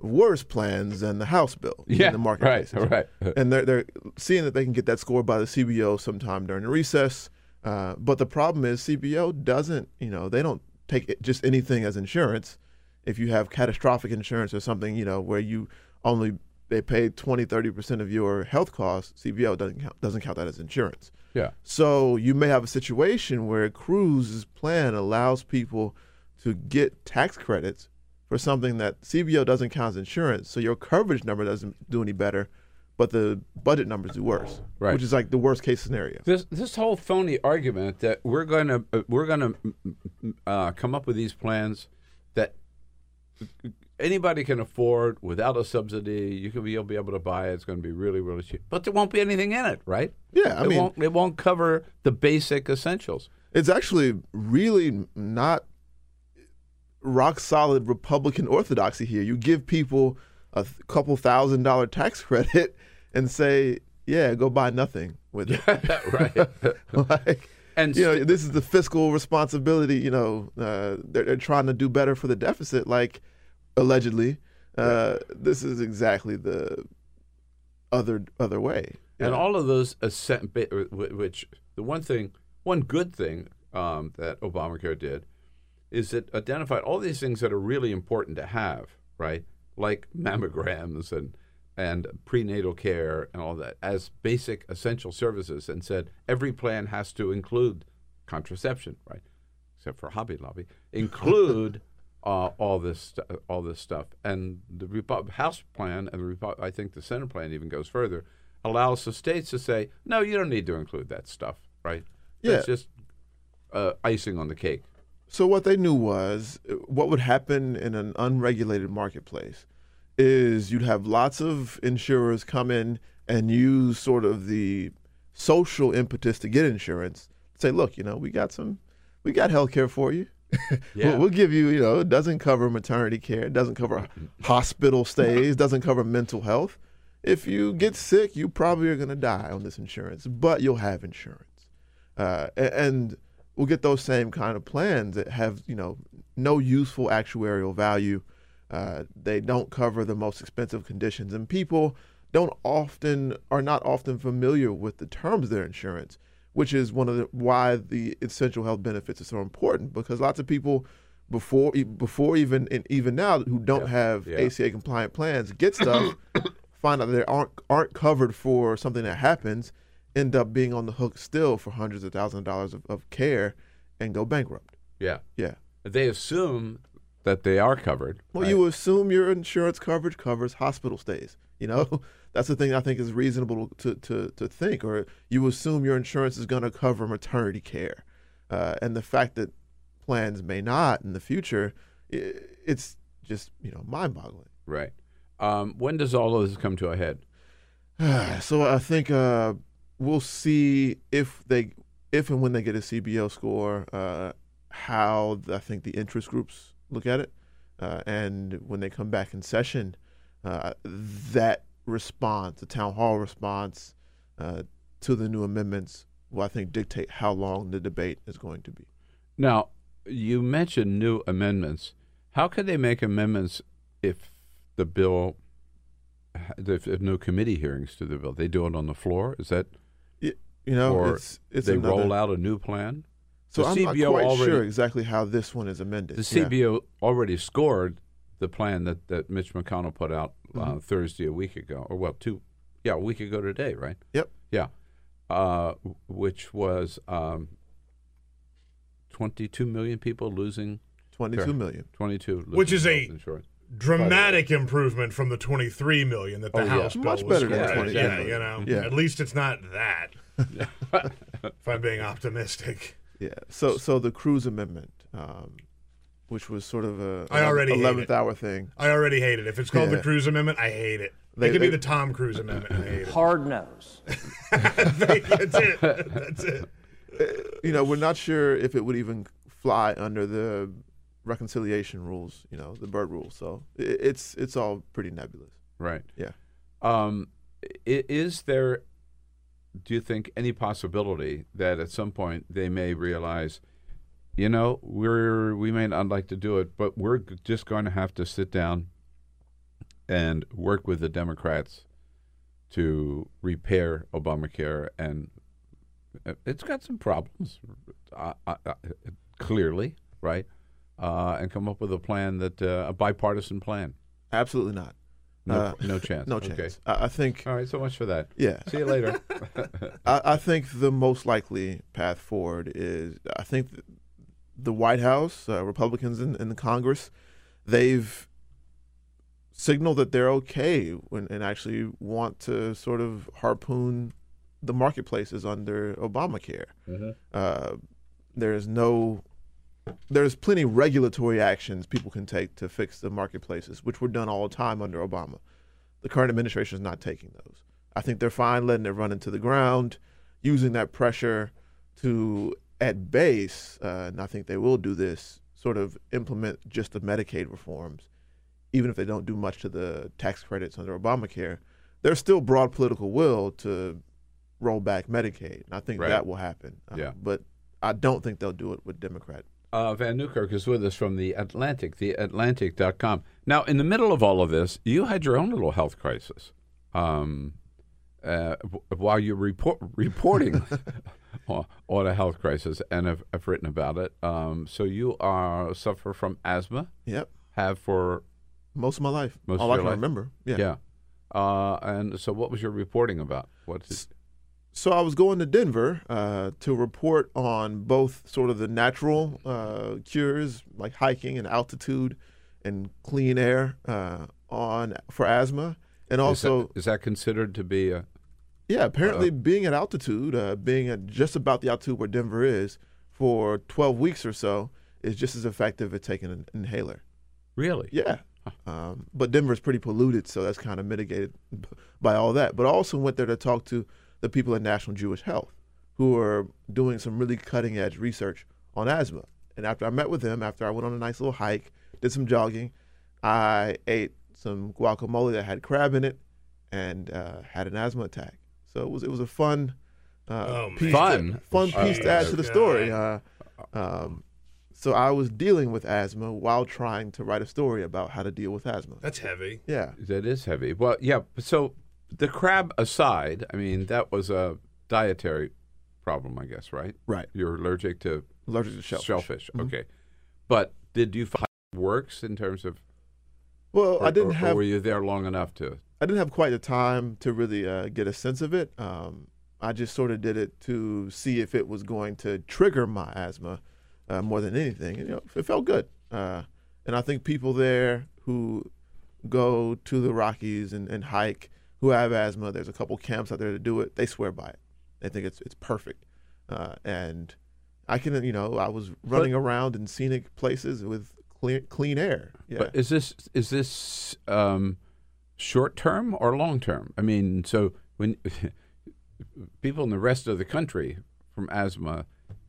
worse plans than the House bill yeah, in the marketplace. Right, right. And they're, they're seeing that they can get that score by the C B O sometime during the recess. Uh, but the problem is C B O doesn't, you know, they don't take it, just anything as insurance. If you have catastrophic insurance or something, you know, where you only, they pay twenty, thirty percent of your health costs, C B O doesn't count, doesn't count that as insurance. Yeah. So you may have a situation where Cruz's plan allows people to get tax credits for something that C B O doesn't count as insurance, so your coverage number doesn't do any better, but the budget numbers do worse, right. Which is like the worst case scenario. This this whole phony argument that we're going to uh, we're going to uh, come up with these plans that anybody can afford without a subsidy, you can be, you'll be able to buy it. It's going to be really really cheap, but there won't be anything in it, right? Yeah, I it mean, won't, it won't cover the basic essentials. It's actually really not rock solid Republican orthodoxy here. You give people a th- couple thousand dollar tax credit and say, yeah, go buy nothing with it. Right. Like, and you know, this is the fiscal responsibility. You know, uh, they're, they're trying to do better for the deficit, like allegedly. Uh, right. This is exactly the other other way. And know? all of those, ascent, which the one thing, one good thing um, that Obamacare did is it identified all these things that are really important to have, right? Like mammograms and and prenatal care and all that as basic essential services, and said every plan has to include contraception, right? Except for Hobby Lobby, include uh, all this uh, all this stuff. And the Repo- House plan and the Repo- I think the Senate plan even goes further, allows the states to say, no, you don't need to include that stuff, right? Yeah, it's just uh, icing on the cake. So what they knew was what would happen in an unregulated marketplace is you'd have lots of insurers come in and use sort of the social impetus to get insurance. Say, look, you know, we got some, we got health care for you. Yeah. We'll, we'll give you, you know, it doesn't cover maternity care. It doesn't cover hospital stays. Doesn't cover mental health. If you get sick, you probably are going to die on this insurance, but you'll have insurance. Uh, and... we'll get those same kind of plans that have, you know, no useful actuarial value. Uh, they don't cover the most expensive conditions, and people don't often are not often familiar with the terms of their insurance, which is one of the why the essential health benefits are so important, because lots of people before before even and even now who don't yeah. have yeah. A C A compliant plans get stuff, find out that they aren't aren't covered for something that happens, end up being on the hook still for hundreds of thousands of dollars of, of care and go bankrupt. Yeah. Yeah. They assume that they are covered. Well, right? You assume your insurance coverage covers hospital stays. You know, that's the thing I think is reasonable to, to, to think, or you assume your insurance is going to cover maternity care. Uh, and the fact that plans may not in the future, it, it's just, you know, mind-boggling. Right. Um, when does all of this come to a head? So I think... Uh, We'll see if they, if and when they get a C B O score, uh, how the, I think the interest groups look at it, uh, and when they come back in session, uh, that response, the town hall response uh, to the new amendments, will I think dictate how long the debate is going to be. Now, you mentioned new amendments. How could they make amendments if the bill, if, if no committee hearings to the bill? They do it on the floor. Is that? You know, or it's, it's they another... roll out a new plan. So the I'm C B O not quite already, sure exactly how this one is amended. The C B O yeah. already scored the plan that, that Mitch McConnell put out mm-hmm. uh, Thursday a week ago, or well, two, yeah, a week ago today, right? Yep. Yeah, uh, which was um, twenty-two million people losing. twenty-two million. twenty-two. Which is a dramatic improvement from the twenty-three million that the oh, House yeah. bill much was better than twenty. Yeah, you know, yeah. At least it's not that. If I'm being optimistic. Yeah. So, so the Cruz Amendment, um, which was sort of a eleventh hour thing. I already hate it. If it's called yeah. the Cruz Amendment, I hate it. They, it could they, be the Tom Cruise Amendment. I hate it. Hard nose. That's it. That's it. You know, we're not sure if it would even fly under the reconciliation rules, you know, the Byrd rules. So it, it's it's all pretty nebulous. Right. Yeah. Um, is there, do you think, any possibility that at some point they may realize, you know, we're we may not like to do it, but we're just going to have to sit down and work with the Democrats to repair Obamacare, and it's got some problems, uh, uh, clearly, right? Uh, and come up with a plan that uh, a bipartisan plan. Absolutely not. No, uh, no chance. No chance. Okay. I, I think. All right. So much for that. Yeah. See you later. I, I think the most likely path forward is I think the White House, uh, Republicans in, in the Congress, they've signaled that they're okay when, and actually want to sort of harpoon the marketplaces under Obamacare. Mm-hmm. Uh, there is no. There's plenty of regulatory actions people can take to fix the marketplaces, which were done all the time under Obama. The current administration is not taking those. I think they're fine letting it run into the ground, using that pressure to, at base, uh, and I think they will do this, sort of implement just the Medicaid reforms, even if they don't do much to the tax credits under Obamacare. There's still broad political will to roll back Medicaid, and I think right. that will happen. Yeah. Uh, but I don't think they'll do it with Democrat. Uh, Vann Newkirk is with us from The Atlantic, the atlantic dot com. Now, in the middle of all of this, you had your own little health crisis um, uh, w- while you're report- reporting on, on a health crisis, and I've, I've written about it. Um, so you are suffer from asthma? Yep. Have for? Most of my life. Most all of I can life? Remember. Yeah. yeah. Uh, and so what was your reporting about? What's it? So I was going to Denver uh, to report on both sort of the natural uh, cures, like hiking and altitude and clean air uh, on for asthma, and also is that, is that considered to be a yeah? Apparently, uh, being at altitude, uh, being at just about the altitude where Denver is for twelve weeks or so, is just as effective as taking an inhaler. Really? Yeah. Um, but Denver's pretty polluted, so that's kind of mitigated by all that. But I also went there to talk to the people at National Jewish Health, who are doing some really cutting-edge research on asthma. And after I met with them, after I went on a nice little hike, did some jogging, I ate some guacamole that had crab in it, and uh, had an asthma attack. So it was it was a fun, uh, oh, piece fun, to, fun oh, piece to add to the story. Uh, um, so I was dealing with asthma while trying to write a story about how to deal with asthma. That's heavy. Yeah, that is heavy. Well, yeah. So. The crab aside, I mean, that was a dietary problem, I guess, right? Right. You're allergic to, allergic to shellfish. shellfish. Mm-hmm. Okay. But did you find it works in terms of... Well, or, I didn't or, have... Or were you there long enough to... I didn't have quite the time to really uh, get a sense of it. Um, I just sort of did it to see if it was going to trigger my asthma uh, more than anything. And, you know, it felt good. Uh, and I think people there who go to the Rockies and, and hike... who have asthma, there's a couple camps out there to do it, they swear by it. They think it's it's perfect. Uh, and I can, you know, I was running but, around in scenic places with clear, clean air. Yeah. But is this is this um, short-term or long-term? I mean, so when people in the rest of the country from asthma,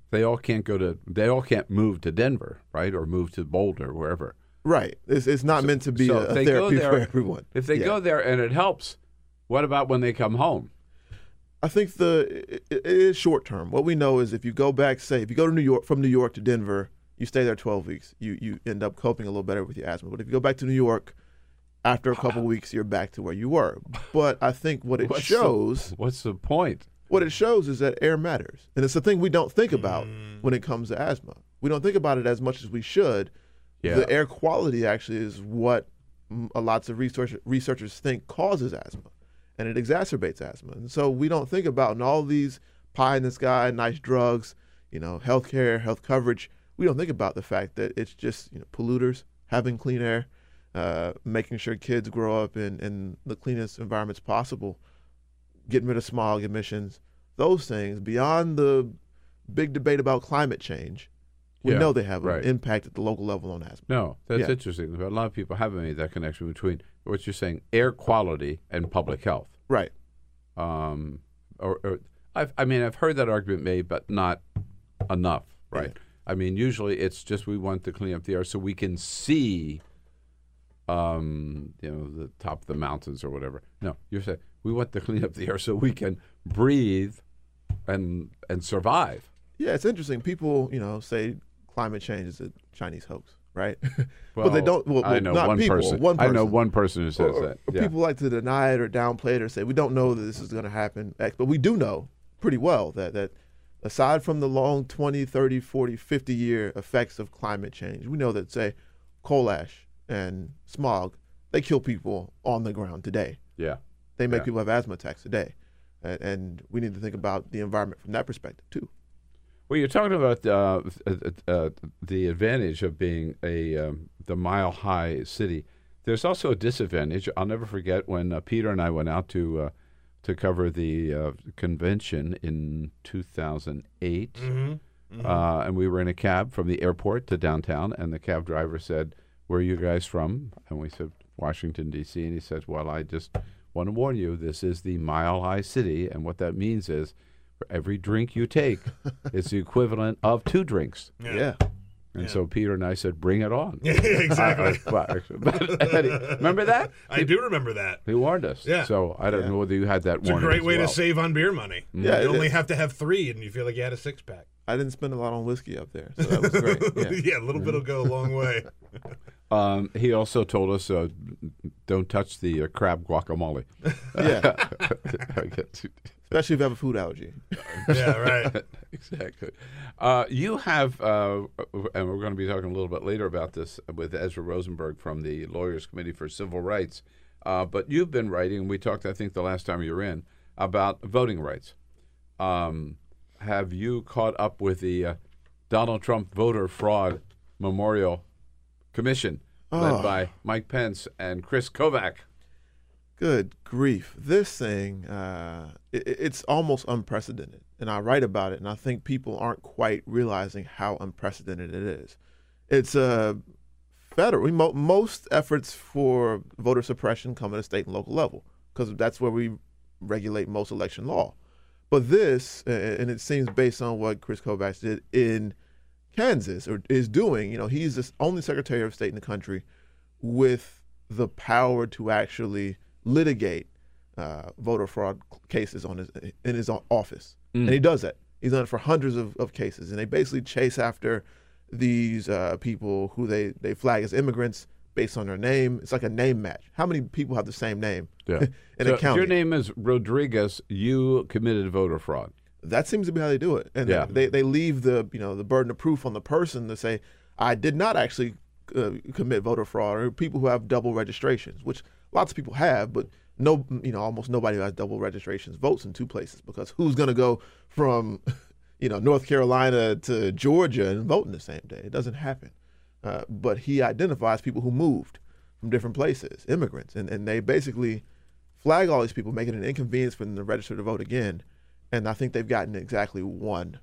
they all can't go to, they all can't move to Denver, right, or move to Boulder, wherever. Right. It's, it's not so, meant to be so a, a therapy there, for everyone. If they yeah. go there and it helps, what about when they come home? I think the it, it is short term. What we know is if you go back, say, if you go to New York from New York to Denver, you stay there twelve weeks. You you end up coping a little better with your asthma. But if you go back to New York, after a couple of weeks, you're back to where you were. But I think what it what's shows... The, what's the point? What it shows is that air matters. And it's the thing we don't think about mm. when it comes to asthma. We don't think about it as much as we should. Yeah. The air quality actually is what lots of research, researchers think causes asthma, and it exacerbates asthma. And so we don't think about in all these pie in the sky, nice drugs, you know, health care, health coverage, we don't think about the fact that it's just, you know, polluters, having clean air, uh, making sure kids grow up in, in the cleanest environments possible, getting rid of smog emissions, those things, beyond the big debate about climate change. We yeah, know they have right. an impact at the local level on asthma. No, that's yeah. interesting. A lot of people haven't made that connection between what you're saying, air quality and public health. Right. Um, or, or I've, I mean, I've heard that argument made, but not enough. Right. Yeah. I mean, usually it's just we want to clean up the air so we can see, um, you know, the top of the mountains or whatever. No, you're saying we want to clean up the air so we can breathe and and survive. Yeah, it's interesting. People, you know, say climate change is a Chinese hoax, right? Well, but they don't. Well, I know not one, people, person. one person. I know one person who says or, that. Yeah. People like to deny it or downplay it or say we don't know that this is going to happen. But we do know pretty well that that. Aside from the long twenty, thirty, forty, fifty year effects of climate change, we know that, say, coal ash and smog, they kill people on the ground today. Yeah. They make yeah. people have asthma attacks today. And, and we need to think about the environment from that perspective, too. Well, you're talking about uh, uh, the advantage of being a um, the mile-high city. There's also a disadvantage. I'll never forget when uh, Peter and I went out to uh, – to cover the uh, convention in two thousand eight. Mm-hmm. Mm-hmm. Uh, and we were in a cab from the airport to downtown, and the cab driver said, "Where are you guys from?" And we said, "Washington, D C" And he said, "Well, I just want to warn you, this is the mile-high city, and what that means is for every drink you take, it's the equivalent of two drinks." Yeah. yeah. And yeah. so Peter and I said, "Bring it on." Exactly. I, I, but, Eddie, remember that? I he, do remember that. He warned us. Yeah. So I don't yeah. know whether you had that warning. It's a great way well. to save on beer money. Mm-hmm. Yeah, you only is. have to have three, and you feel like you had a six pack. I didn't spend a lot on whiskey up there, so that was great. Yeah, yeah a little mm-hmm. bit will go a long way. um, he also told us, uh, "Don't touch the uh, crab guacamole." Yeah. Especially if you have a food allergy. Yeah, right. Exactly. Uh, you have, uh, and we're going to be talking a little bit later about this with Ezra Rosenberg from the Lawyers Committee for Civil Rights, uh, but you've been writing, and we talked, I think, the last time you were in, about voting rights. Um, have you caught up with the uh, Donald Trump Voter Fraud Memorial Commission oh. led by Mike Pence and Chris Kobach? Good grief. This thing, uh, it, it's almost unprecedented. And I write about it, and I think people aren't quite realizing how unprecedented it is. It's a federal. Mo- most efforts for voter suppression come at a state and local level because that's where we regulate most election law. But this, and it seems based on what Chris Kobach did in Kansas or is doing, you know, he's the only Secretary of State in the country with the power to actually litigate uh, voter fraud cases on his in his office, mm. and he does that. He's done it for hundreds of, of cases, and they basically chase after these uh, people who they, they flag as immigrants based on their name. It's like a name match. How many people have the same name yeah. in so a county? If your name is Rodriguez, you committed voter fraud. That seems to be how they do it, and yeah. they they leave the you know the burden of proof on the person to say I did not actually uh, commit voter fraud, or people who have double registrations, which lots of people have, but no, you know, almost nobody who has double registrations votes in two places because who's going to go from, you know, North Carolina to Georgia and vote in the same day? It doesn't happen. Uh, but he identifies people who moved from different places, immigrants, and, and they basically flag all these people, making it an inconvenience for them to register to vote again. And I think they've gotten exactly one,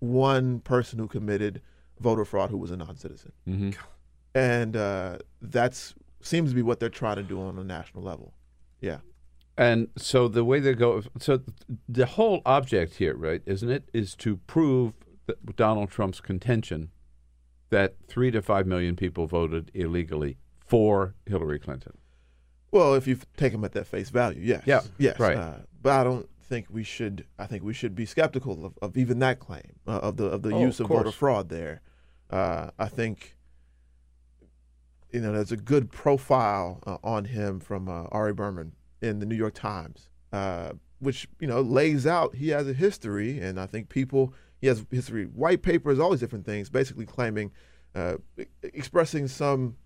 one person who committed voter fraud who was a non-citizen. Mm-hmm. And uh, that's... seems to be what they're trying to do on a national level. Yeah. And so the way they go, so the whole object here, right, isn't it, is to prove that Donald Trump's contention that three to five million people voted illegally for Hillary Clinton. Well, if you take them at that face value, yes. Yeah, yes. Right. Uh, but I don't think we should, I think we should be skeptical of, of even that claim, uh, of the of the oh, use of, of voter fraud there. Uh, I think... You know, there's a good profile uh, on him from uh, Ari Berman in the New York Times, uh, which, you know, lays out he has a history. And I think people, he has history, white papers, all these different things, basically claiming, uh, expressing some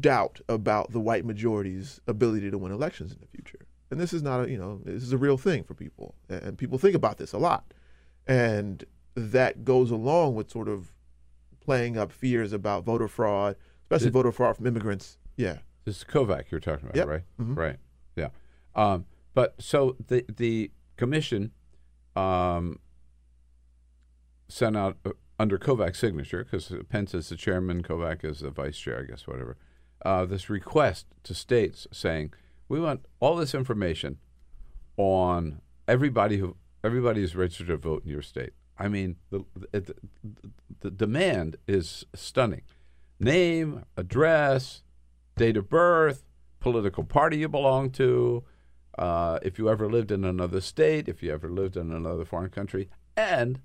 doubt about the white majority's ability to win elections in the future. And this is not a, you know, this is a real thing for people. And people think about this a lot. And that goes along with sort of playing up fears about voter fraud, especially it, voter fraud from immigrants. Yeah. This is Kobach you're talking about, yep. right? Mm-hmm. Right. Yeah. Um, but so the, the commission um, sent out uh, under Kobach's signature, because Pence is the chairman, Kobach is the vice chair, I guess, whatever, uh, this request to states saying, we want all this information on everybody who everybody who's registered to vote in your state. I mean, the, the, the demand is stunning. Name, address, date of birth, political party you belong to, uh, if you ever lived in another state, if you ever lived in another foreign country, and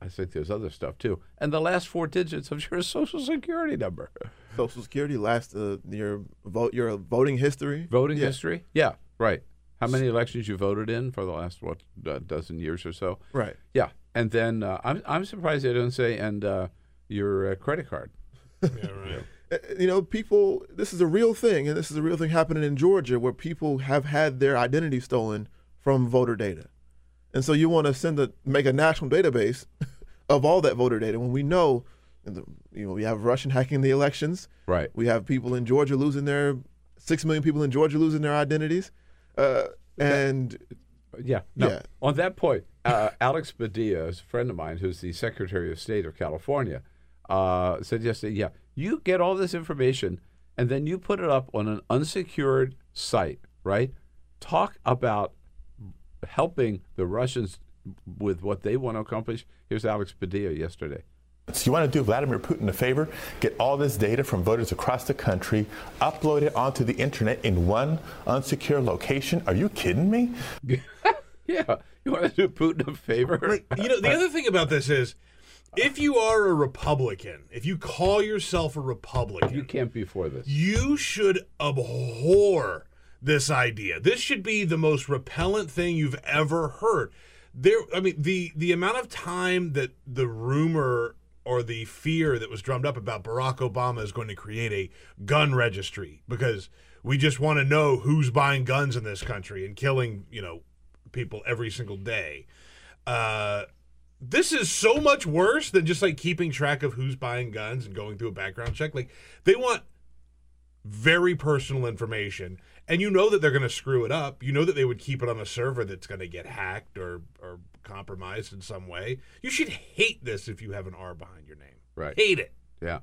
I think there's other stuff too, and the last four digits of your Social Security number. Social Security, last uh, your vote, your voting history. Voting yeah. history, yeah, right. How many elections you voted in for the last what uh, dozen years or so? Right. Yeah, and then uh, I'm I'm surprised they don't say and uh, your uh, credit card. Yeah, right. You know, people. This is a real thing, and this is a real thing happening in Georgia, where people have had their identity stolen from voter data. And so you want to send a make a national database of all that voter data when we know, and the, you know, we have Russian hacking the elections. Right. We have people in Georgia losing their six million people in Georgia losing their identities. Uh, and yeah, no. yeah. On that point, uh, Alex Padilla, is a friend of mine who's the Secretary of State of California, uh, said yesterday, yeah, you get all this information and then you put it up on an unsecured site, right? Talk about helping the Russians with what they want to accomplish. Here's Alex Padilla yesterday. So you want to do Vladimir Putin a favor, get all this data from voters across the country, upload it onto the internet in one unsecure location? Are you kidding me? Yeah. You want to do Putin a favor? Like, you know, the other thing about this is, if you are a Republican, if you call yourself a Republican, you can't be for this. You should abhor this idea. This should be the most repellent thing you've ever heard. There, I mean, the the amount of time that the rumor or the fear that was drummed up about Barack Obama is going to create a gun registry because we just want to know who's buying guns in this country and killing, you know, people every single day. Uh, this is so much worse than just like keeping track of who's buying guns and going through a background check. Like, they want very personal information. And you know that they're going to screw it up. You know that they would keep it on a server that's going to get hacked or, or compromised in some way. You should hate this if you have an R behind your name. Right. Hate it. Yeah.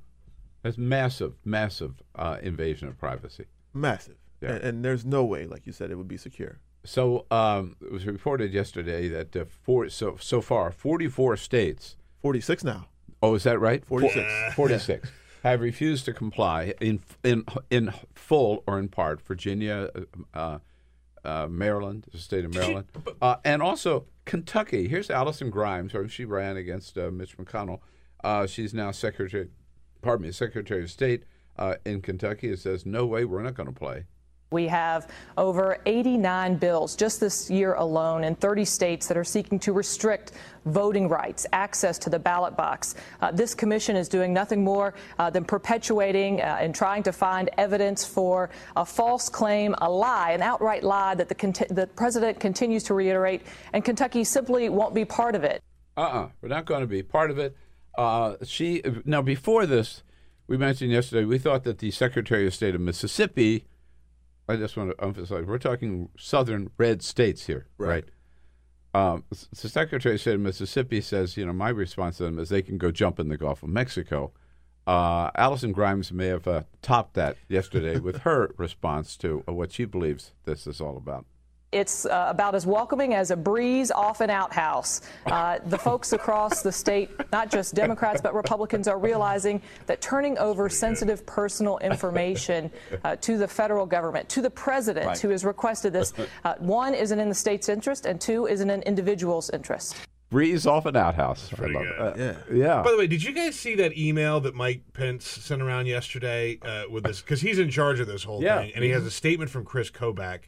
That's massive, massive uh, invasion of privacy. Massive. Yeah. And, and there's no way, like you said, it would be secure. So um, it was reported yesterday that uh, four, so, so far forty-four states. forty-six now. Oh, is that right? forty-six. Yeah. forty-six. Have refused to comply in in in full or in part. Virginia, uh, uh, Maryland, the state of Maryland, uh, and also Kentucky. Here's Allison Grimes. She ran against uh, Mitch McConnell. Uh, she's now secretary, pardon me, Secretary of State uh, in Kentucky. It says, no way, we're not going to play. We have over eighty-nine bills just this year alone in thirty states that are seeking to restrict voting rights, access to the ballot box. Uh, this commission is doing nothing more uh, than perpetuating uh, and trying to find evidence for a false claim, a lie, an outright lie that the, cont- the president continues to reiterate, and Kentucky simply won't be part of it. Uh-uh. We're not going to be part of it. Uh, she now, before this, we mentioned yesterday, we thought that the Secretary of State of Mississippi, I just want to emphasize, we're talking southern red states here, right? right? Um, the Secretary of State of Mississippi says, you know, my response to them is they can go jump in the Gulf of Mexico. Uh, Allison Grimes may have uh, topped that yesterday with her response to uh, what she believes this is all about. It's uh, about as welcoming as a breeze off an outhouse. Uh, the folks across the state, not just Democrats, but Republicans, are realizing that turning over sensitive personal information uh, to the federal government, to the president right. who has requested this, uh, one, isn't in the state's interest, and two, isn't in an individual's interest. Breeze off an outhouse. I love it. Uh, yeah. yeah. By the way, did you guys see that email that Mike Pence sent around yesterday uh, with this? Because he's in charge of this whole yeah. thing, and he has a statement from Chris Kobach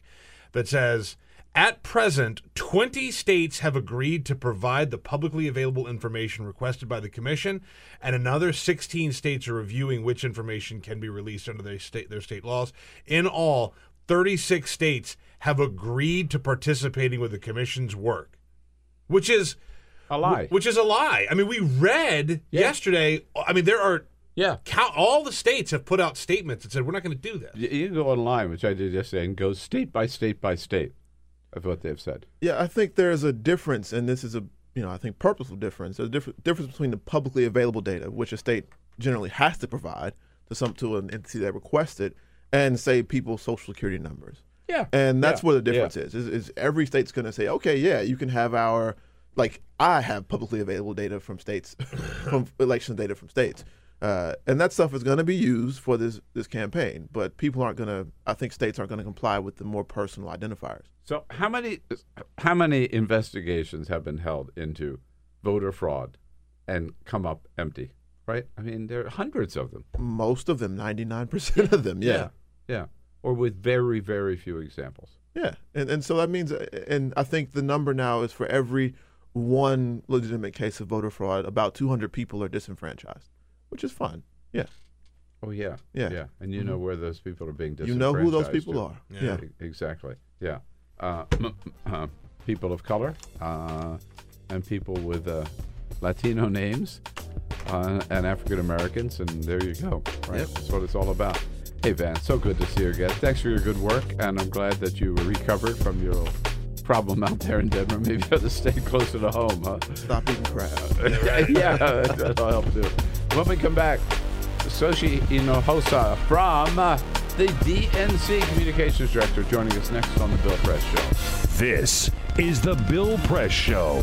that says, At present, twenty states have agreed to provide the publicly available information requested by the commission, and another sixteen states are reviewing which information can be released under their state, their state laws. In all, thirty-six states have agreed to participating with the commission's work, which is a lie. Which is a lie. I mean, we read yeah. yesterday, I mean, there are... Yeah, Count, all the states have put out statements and said, we're not going to do this. You can go online, which I did yesterday, and go state by state by state of what they've said. Yeah, I think there's a difference, and this is a, you know, I think purposeful difference. There's a diff- difference between the publicly available data, which a state generally has to provide to some to an entity that requests it, and say people's social security numbers. Yeah. And that's yeah. where the difference yeah. is, is, is every state's going to say, okay, yeah, you can have our, like, I have publicly available data from states, from election data from states. Uh, and that stuff is going to be used for this, this campaign, but people aren't going to, I think states aren't going to comply with the more personal identifiers. So how many how many investigations have been held into voter fraud and come up empty, right? I mean, there are hundreds of them. Most of them, ninety-nine percent of them, yeah. Yeah, yeah. Or with very, very few examples. Yeah, and, and so that means, and I think the number now is for every one legitimate case of voter fraud, about two hundred people are disenfranchised. Which is fun, yeah. Oh yeah, yeah, yeah. And you mm-hmm. know where those people are being disenfranchised. You know who those people to. are. Yeah. yeah, exactly. Yeah, uh, uh, people of color uh, and people with uh, Latino names uh, and African Americans, and there you go. Right, yep. That's what it's all about. Hey Vann, so good to see you again. Thanks for your good work, and I'm glad that you recovered from your problem out there in Denver. Maybe you have to stay closer to home, huh? Stop eating crap. Yeah, that'll help too. When we come back, Xochitl Hinojosa from uh, the D N C Communications Director joining us next on The Bill Press Show. This is The Bill Press Show.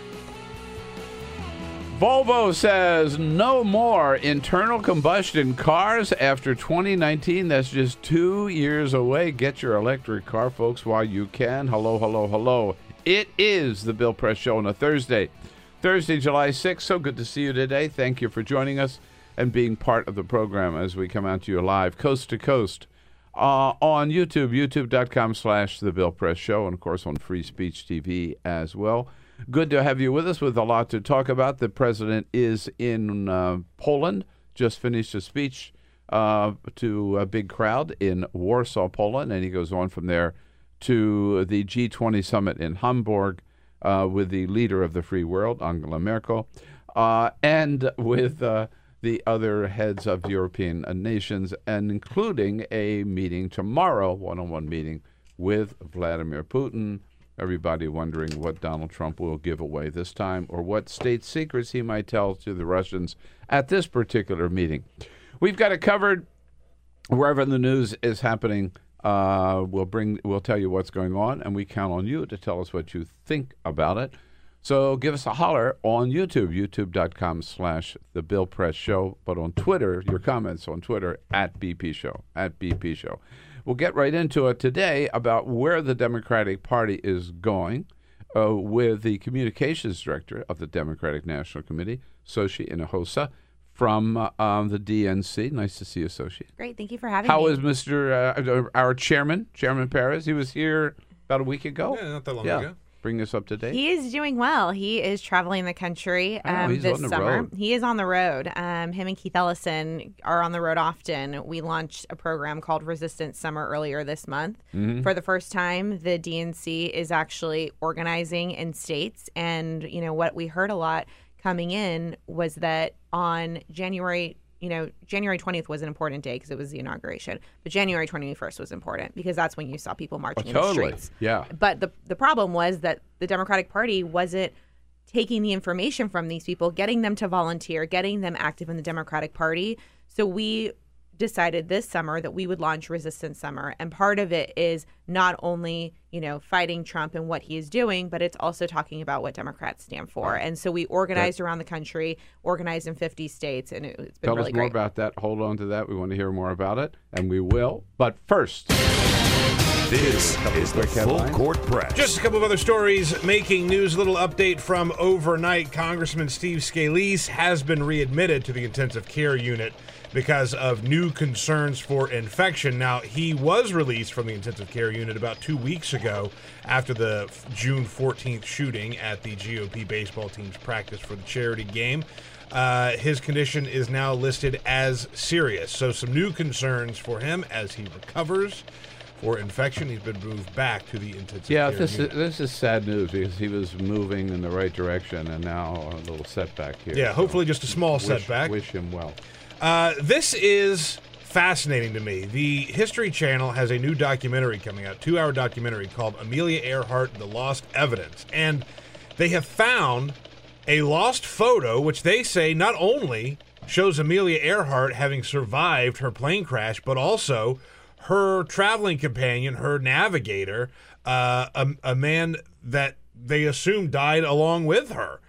Volvo says no more internal combustion cars after twenty nineteen. That's just two years away. Get your electric car, folks, while you can. Hello, hello, hello. It is The Bill Press Show on a Thursday. Thursday, July sixth. So good to see you today. Thank you for joining us and being part of the program as we come out to you live, coast to coast, uh, on YouTube, youtube.com slash The Bill Press Show, and, of course, on Free Speech T V as well. Good to have you with us with a lot to talk about. The president is in uh, Poland, just finished a speech uh, to a big crowd in Warsaw, Poland, and he goes on from there to the G twenty summit in Hamburg uh, with the leader of the free world, Angela Merkel, uh, and with... Uh, the other heads of European nations, and including a meeting tomorrow, one-on-one meeting with Vladimir Putin. Everybody wondering what Donald Trump will give away this time or what state secrets he might tell to the Russians at this particular meeting. We've got it covered wherever the news is happening. Uh, we'll bring, we'll tell you what's going on, and we count on you to tell us what you think about it. So give us a holler on YouTube, youtube.com slash The Bill Press Show. But on Twitter, your comments on Twitter, at B P Show, at B P Show. We'll get right into it today about where the Democratic Party is going uh, with the communications director of the Democratic National Committee, Xochitl Hinojosa, from uh, um, the D N C. Nice to see you, Xochitl. Great. Thank you for having How me. How is Mister Uh, our chairman, Chairman Perez? He was here about a week ago. Yeah, not that long yeah. ago. bring us up to date? He is doing well. He is traveling the country um, oh, this summer. Road. He is on the road. Um, him and Keith Ellison are on the road often. We launched a program called Resistance Summer earlier this month. Mm-hmm. For the first time, the D N C is actually organizing in states. And, you know, what we heard a lot coming in was that on January You know, January twentieth was an important day because it was the inauguration. But January twenty-first was important because that's when you saw people marching oh, totally. in the streets. Yeah. But the the problem was that the Democratic Party wasn't taking the information from these people, getting them to volunteer, getting them active in the Democratic Party. So we decided this summer that we would launch Resistance Summer. And part of it is not only, you know, fighting Trump and what he is doing, but it's also talking about what Democrats stand for. And so we organized that, around the country, organized in fifty states, and it, it's been really great. Tell us more about that. Hold on to that. We want to hear more about it, and we will. But first, this is the Full Court Press. Just a couple of other stories making news. A little update from overnight. Congressman Steve Scalise has been readmitted to the intensive care unit because of new concerns for infection. Now, he was released from the intensive care unit about two weeks ago after the June fourteenth shooting at the G O P baseball team's practice for the charity game. Uh, his condition is now listed as serious. So some new concerns for him as he recovers for infection. He's been moved back to the intensive yeah, care this unit. Yeah, this is sad news because he was moving in the right direction and now a little setback here. Yeah, so hopefully just a small wish, setback. Wish him well. Uh, this is fascinating to me. The History Channel has a new documentary coming out, two-hour documentary called Amelia Earhart, The Lost Evidence. And they have found a lost photo, which they say not only shows Amelia Earhart having survived her plane crash, but also her traveling companion, her navigator, uh, a, a man that they assume died along with her.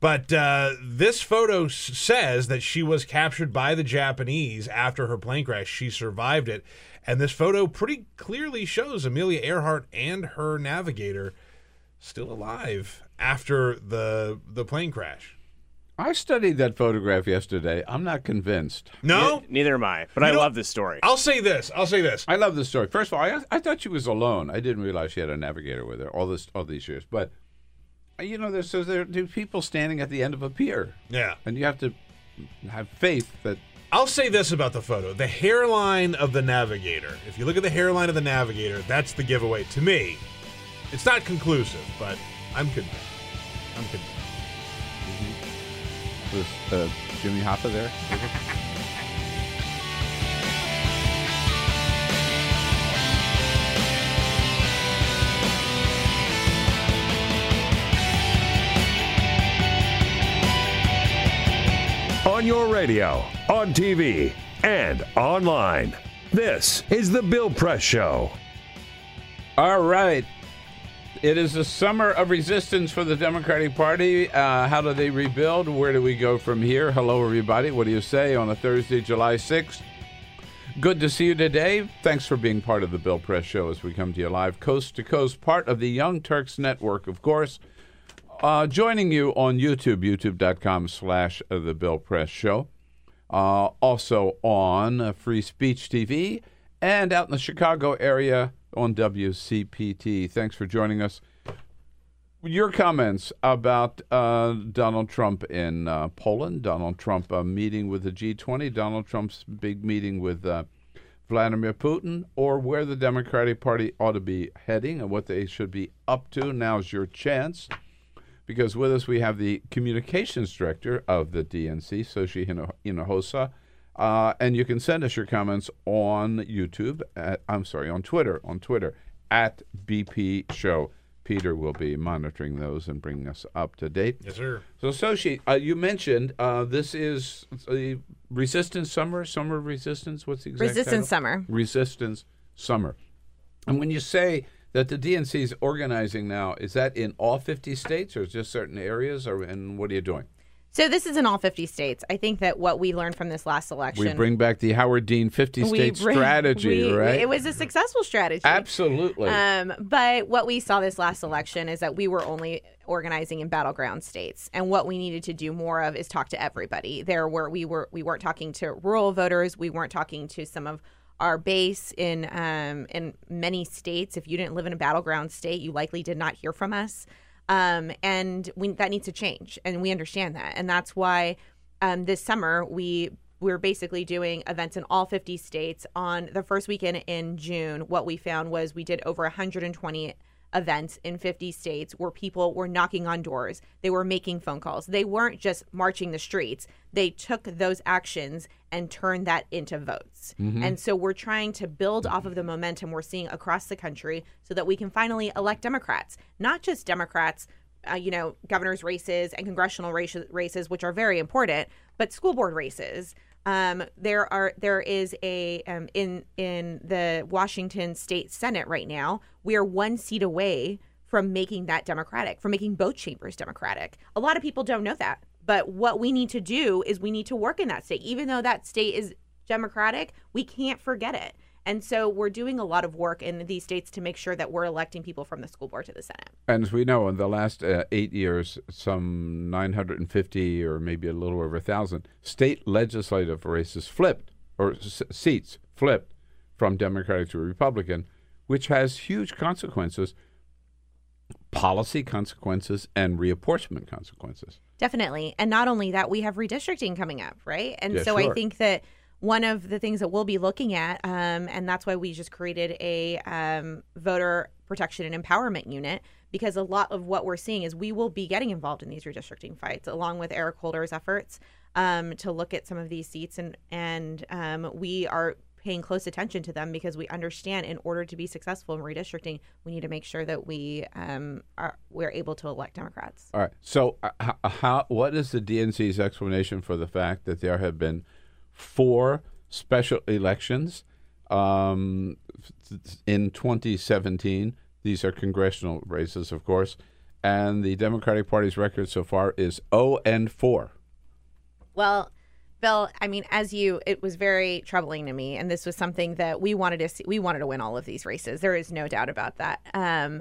But uh, this photo s- says that she was captured by the Japanese after her plane crash. She survived it. And this photo pretty clearly shows Amelia Earhart and her navigator still alive after the the plane crash. I studied that photograph yesterday. I'm not convinced. No? Ne- neither am I. But you I know, love this story. I'll say this. I'll say this. I love this story. First of all, I, I thought she was alone. I didn't realize she had a navigator with her all this all these years. But you know, there's, so there are people standing at the end of a pier. Yeah. And you have to have faith that... I'll say this about the photo. The hairline of the navigator. If you look at the hairline of the navigator, that's the giveaway to me. It's not conclusive, but I'm convinced. I'm convinced. Mm-hmm. Was uh, Jimmy Hoffa there? On your radio, on T V, and online. This is the Bill Press Show. All right. It is a summer of resistance for the Democratic Party. Uh, how do they rebuild? Where do we go from here? Hello, everybody. What do you say on a Thursday, July sixth? Good to see you today. Thanks for being part of the Bill Press Show as we come to you live coast to coast, part of the Young Turks Network, of course. Uh, joining you on YouTube, youtube.com slash The Bill Press Show. Uh, also on uh, Free Speech T V and out in the Chicago area on W C P T. Thanks for joining us. Your comments about uh, Donald Trump in uh, Poland, Donald Trump uh, meeting with the G twenty, Donald Trump's big meeting with uh, Vladimir Putin, or where the Democratic Party ought to be heading and what they should be up to. Now's your chance. Because with us, we have the communications director of the D N C, Xochitl Hinojosa. Uh, and you can send us your comments on YouTube. At, I'm sorry, on Twitter, on Twitter, at B P Show. Peter will be monitoring those and bringing us up to date. Yes, sir. So, Xochitl, uh, you mentioned uh, this is the Resistance Summer, Summer Resistance. What's the exact Resistance title? Summer. Resistance Summer. And when you say that the D N C is organizing now, is that in all fifty states or just certain areas? Or and what are you doing? So this is in all fifty states. I think that what we learned from this last election... We bring back the Howard Dean fifty-state strategy, we, right? It was a successful strategy. Absolutely. Um, but what we saw this last election is that we were only organizing in battleground states. And what we needed to do more of is talk to everybody. There were we were we weren't talking to rural voters. We weren't talking to some of our base in um, in many states. If you didn't live in a battleground state, you likely did not hear from us. Um, and we, that needs to change. And we understand that. And that's why um, this summer we we're basically doing events in all fifty states. On the first weekend in June, what we found was we did over one hundred twenty events in fifty states where people were knocking on doors. They were making phone calls. They weren't just marching the streets. They took those actions and turned that into votes. Mm-hmm. And so we're trying to build off of the momentum we're seeing across the country so that we can finally elect Democrats, not just Democrats, uh, you know, governor's races and congressional races, which are very important, but school board races. Um, there are there is a um, in in the Washington State Senate right now, we are one seat away from making that Democratic, from making both chambers Democratic. A lot of people don't know that. But what we need to do is we need to work in that state. Even though that state is Democratic, we can't forget it. And so we're doing a lot of work in these states to make sure that we're electing people from the school board to the Senate. And as we know, in the last uh, eight years, some nine hundred fifty or maybe a little over one thousand state legislative races flipped, or s- seats flipped from Democratic to Republican, which has huge consequences, policy consequences and reapportionment consequences. Definitely. And not only that, we have redistricting coming up, right? And yeah, so sure. I think that one of the things that we'll be looking at, um, and that's why we just created a um, voter protection and empowerment unit, because a lot of what we're seeing is we will be getting involved in these redistricting fights, along with Eric Holder's efforts um, to look at some of these seats. And, and um, we are paying close attention to them because we understand in order to be successful in redistricting, we need to make sure that we um, are we're able to elect Democrats. All right. So uh, how, what is the D N C's explanation for the fact that there have been four special elections um, in twenty seventeen. These are congressional races, of course. And the Democratic Party's record so far is oh and four. Well, Bill, I mean, as you, it was very troubling to me. And this was something that we wanted to see. We wanted to win all of these races. There is no doubt about that. Um,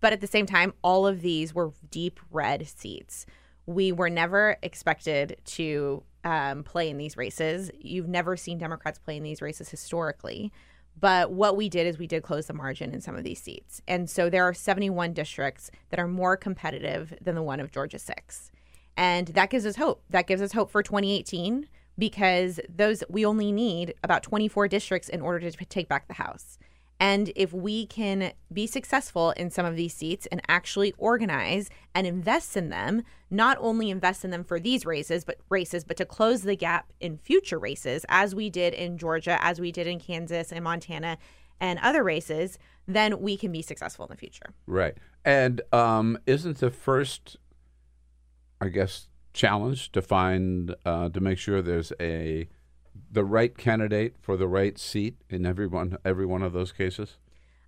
but at the same time, all of these were deep red seats. We were never expected to um, play in these races. You've never seen Democrats play in these races historically. But what we did is we did close the margin in some of these seats. And so there are seventy-one districts that are more competitive than the one of Georgia six. And that gives us hope. That gives us hope for twenty eighteen because those we only need about twenty-four districts in order to take back the House. And if we can be successful in some of these seats and actually organize and invest in them, not only invest in them for these races, but races, but to close the gap in future races, as we did in Georgia, as we did in Kansas and Montana and other races, then we can be successful in the future. Right. And um, isn't the first, I guess, challenge to find, uh, to make sure there's a the right candidate for the right seat in every one, every one of those cases?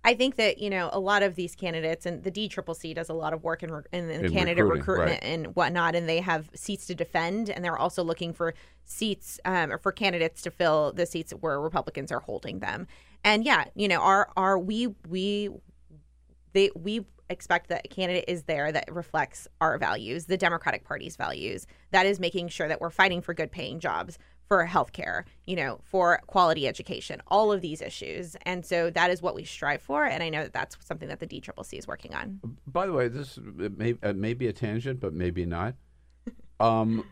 I think that, you know, a lot of these candidates, and the D C C C does a lot of work in, re- in, in, in candidate recruitment, right, and whatnot, and they have seats to defend, and they're also looking for seats um, or for candidates to fill the seats where Republicans are holding them. And yeah, you know, our our we we they we expect that a candidate is there that reflects our values, the Democratic Party's values. That is making sure that we're fighting for good paying jobs, for healthcare, you know, for quality education, all of these issues. And so that is what we strive for. And I know that that's something that the D C C C is working on. By the way, this it may, it may be a tangent, but maybe not. Um,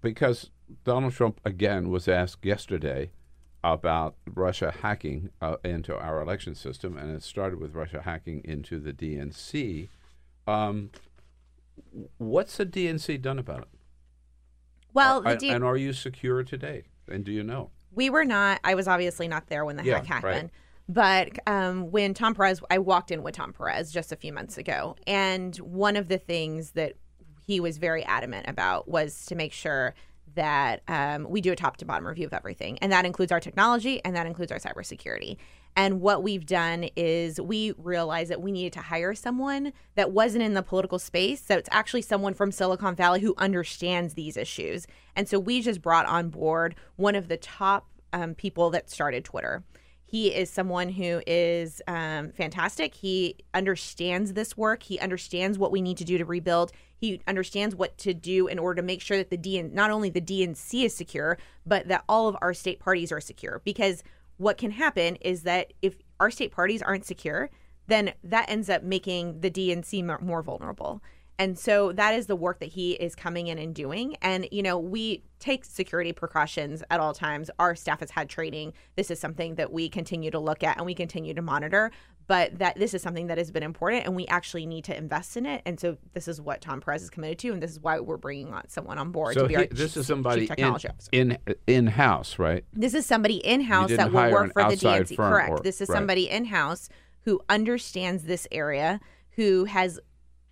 because Donald Trump, again, was asked yesterday about Russia hacking uh, into our election system. And it started with Russia hacking into the D N C. Um, what's the D N C done about it? Well, the D- and are you secure today? And do you know? We were not. I was obviously not there when the yeah, hack happened. Right. But um, when Tom Perez, I walked in with Tom Perez just a few months ago. And one of the things that he was very adamant about was to make sure that um, we do a top to bottom review of everything. And that includes our technology and that includes our cybersecurity. And what we've done is we realized that we needed to hire someone that wasn't in the political space. So it's actually someone from Silicon Valley who understands these issues. And so we just brought on board one of the top um, people that started Twitter. He is someone who is um, fantastic. He understands this work. He understands what we need to do to rebuild. He understands what to do in order to make sure that the D N- not only the D N C is secure, but that all of our state parties are secure. Because what can happen is that if our state parties aren't secure, then that ends up making the D N C more vulnerable. And so that is the work that he is coming in and doing. And, you know, we take security precautions at all times. Our staff has had training. This is something that we continue to look at and we continue to monitor. But that this is something that has been important and we actually need to invest in it. And so this is what Tom Perez is committed to. And this is why we're bringing on someone on board. So to be he, our this chief, is somebody in, in, in-house, right? This is somebody in-house that will work for the D N C. Correct. Or, this is right. somebody in-house who understands this area, who has...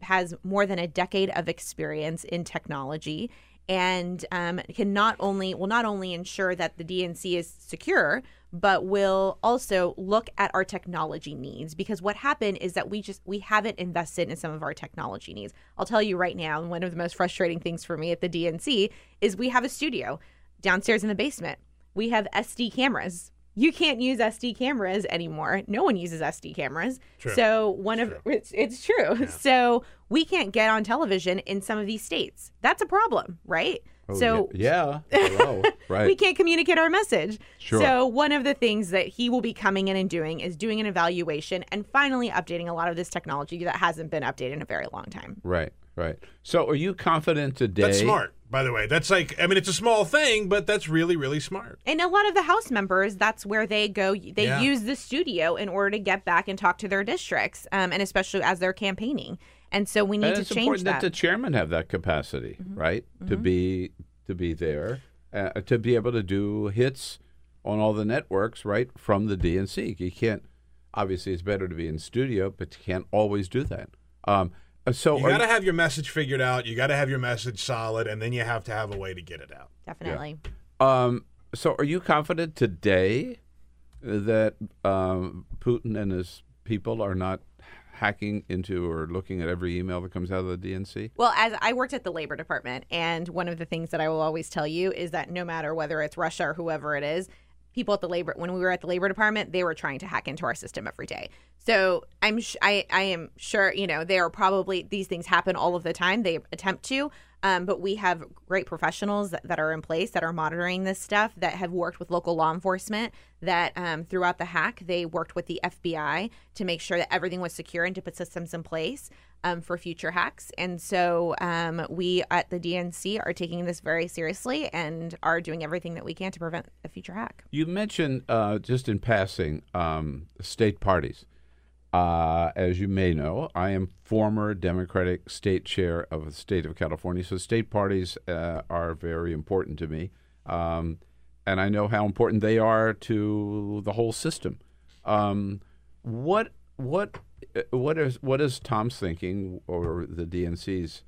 has more than a decade of experience in technology and um, can not only will not only ensure that the D N C is secure, but will also look at our technology needs. Because what happened is that we just we haven't invested in some of our technology needs. I'll tell you right now, one of the most frustrating things for me at the D N C is we have a studio downstairs in the basement. We have S D cameras. You can't use S D cameras anymore. No one uses S D cameras. True. So one it's of true. It's, it's true. Yeah. So we can't get on television in some of these states. That's a problem, right? Oh, so yeah, yeah. Hello. Right. We can't communicate our message. Sure. So one of the things that he will be coming in and doing is doing an evaluation and finally updating a lot of this technology that hasn't been updated in a very long time. Right. Right. So are you confident today? That's smart, by the way. That's like, I mean, it's a small thing, but that's really, really smart. And a lot of the House members, that's where they go. They yeah. use the studio in order to get back and talk to their districts, um, and especially as they're campaigning. And so we need and to change that. It's important that the chairmen have that capacity, mm-hmm. right, mm-hmm. to be to be there, uh, to be able to do hits on all the networks, right, from the D N C. You can't, obviously, it's better to be in studio, but you can't always do that. Um So you got to have your message figured out. You got to have your message solid, and then you have to have a way to get it out. Definitely. Yeah. Um, so are you confident today that um, Putin and his people are not hacking into or looking at every email that comes out of the D N C? Well, as I worked at the Labor Department, and one of the things that I will always tell you is that no matter whether it's Russia or whoever it is, people at the labor when we were at the Labor Department, they were trying to hack into our system every day. So I'm sh- I I am sure you know they are probably these things happen all of the time. They attempt to, um, but we have great professionals that, that are in place that are monitoring this stuff that have worked with local law enforcement. That um, throughout the hack, they worked with the F B I to make sure that everything was secure and to put systems in place um, for future hacks. And so um, we at the D N C are taking this very seriously and are doing everything that we can to prevent a future hack. You mentioned uh, just in passing um, state parties. Uh, as you may know, I am former Democratic state chair of the state of California, so state parties uh, are very important to me. Um And I know how important they are to the whole system. Um, what what what is what is Tom's thinking or the D N C's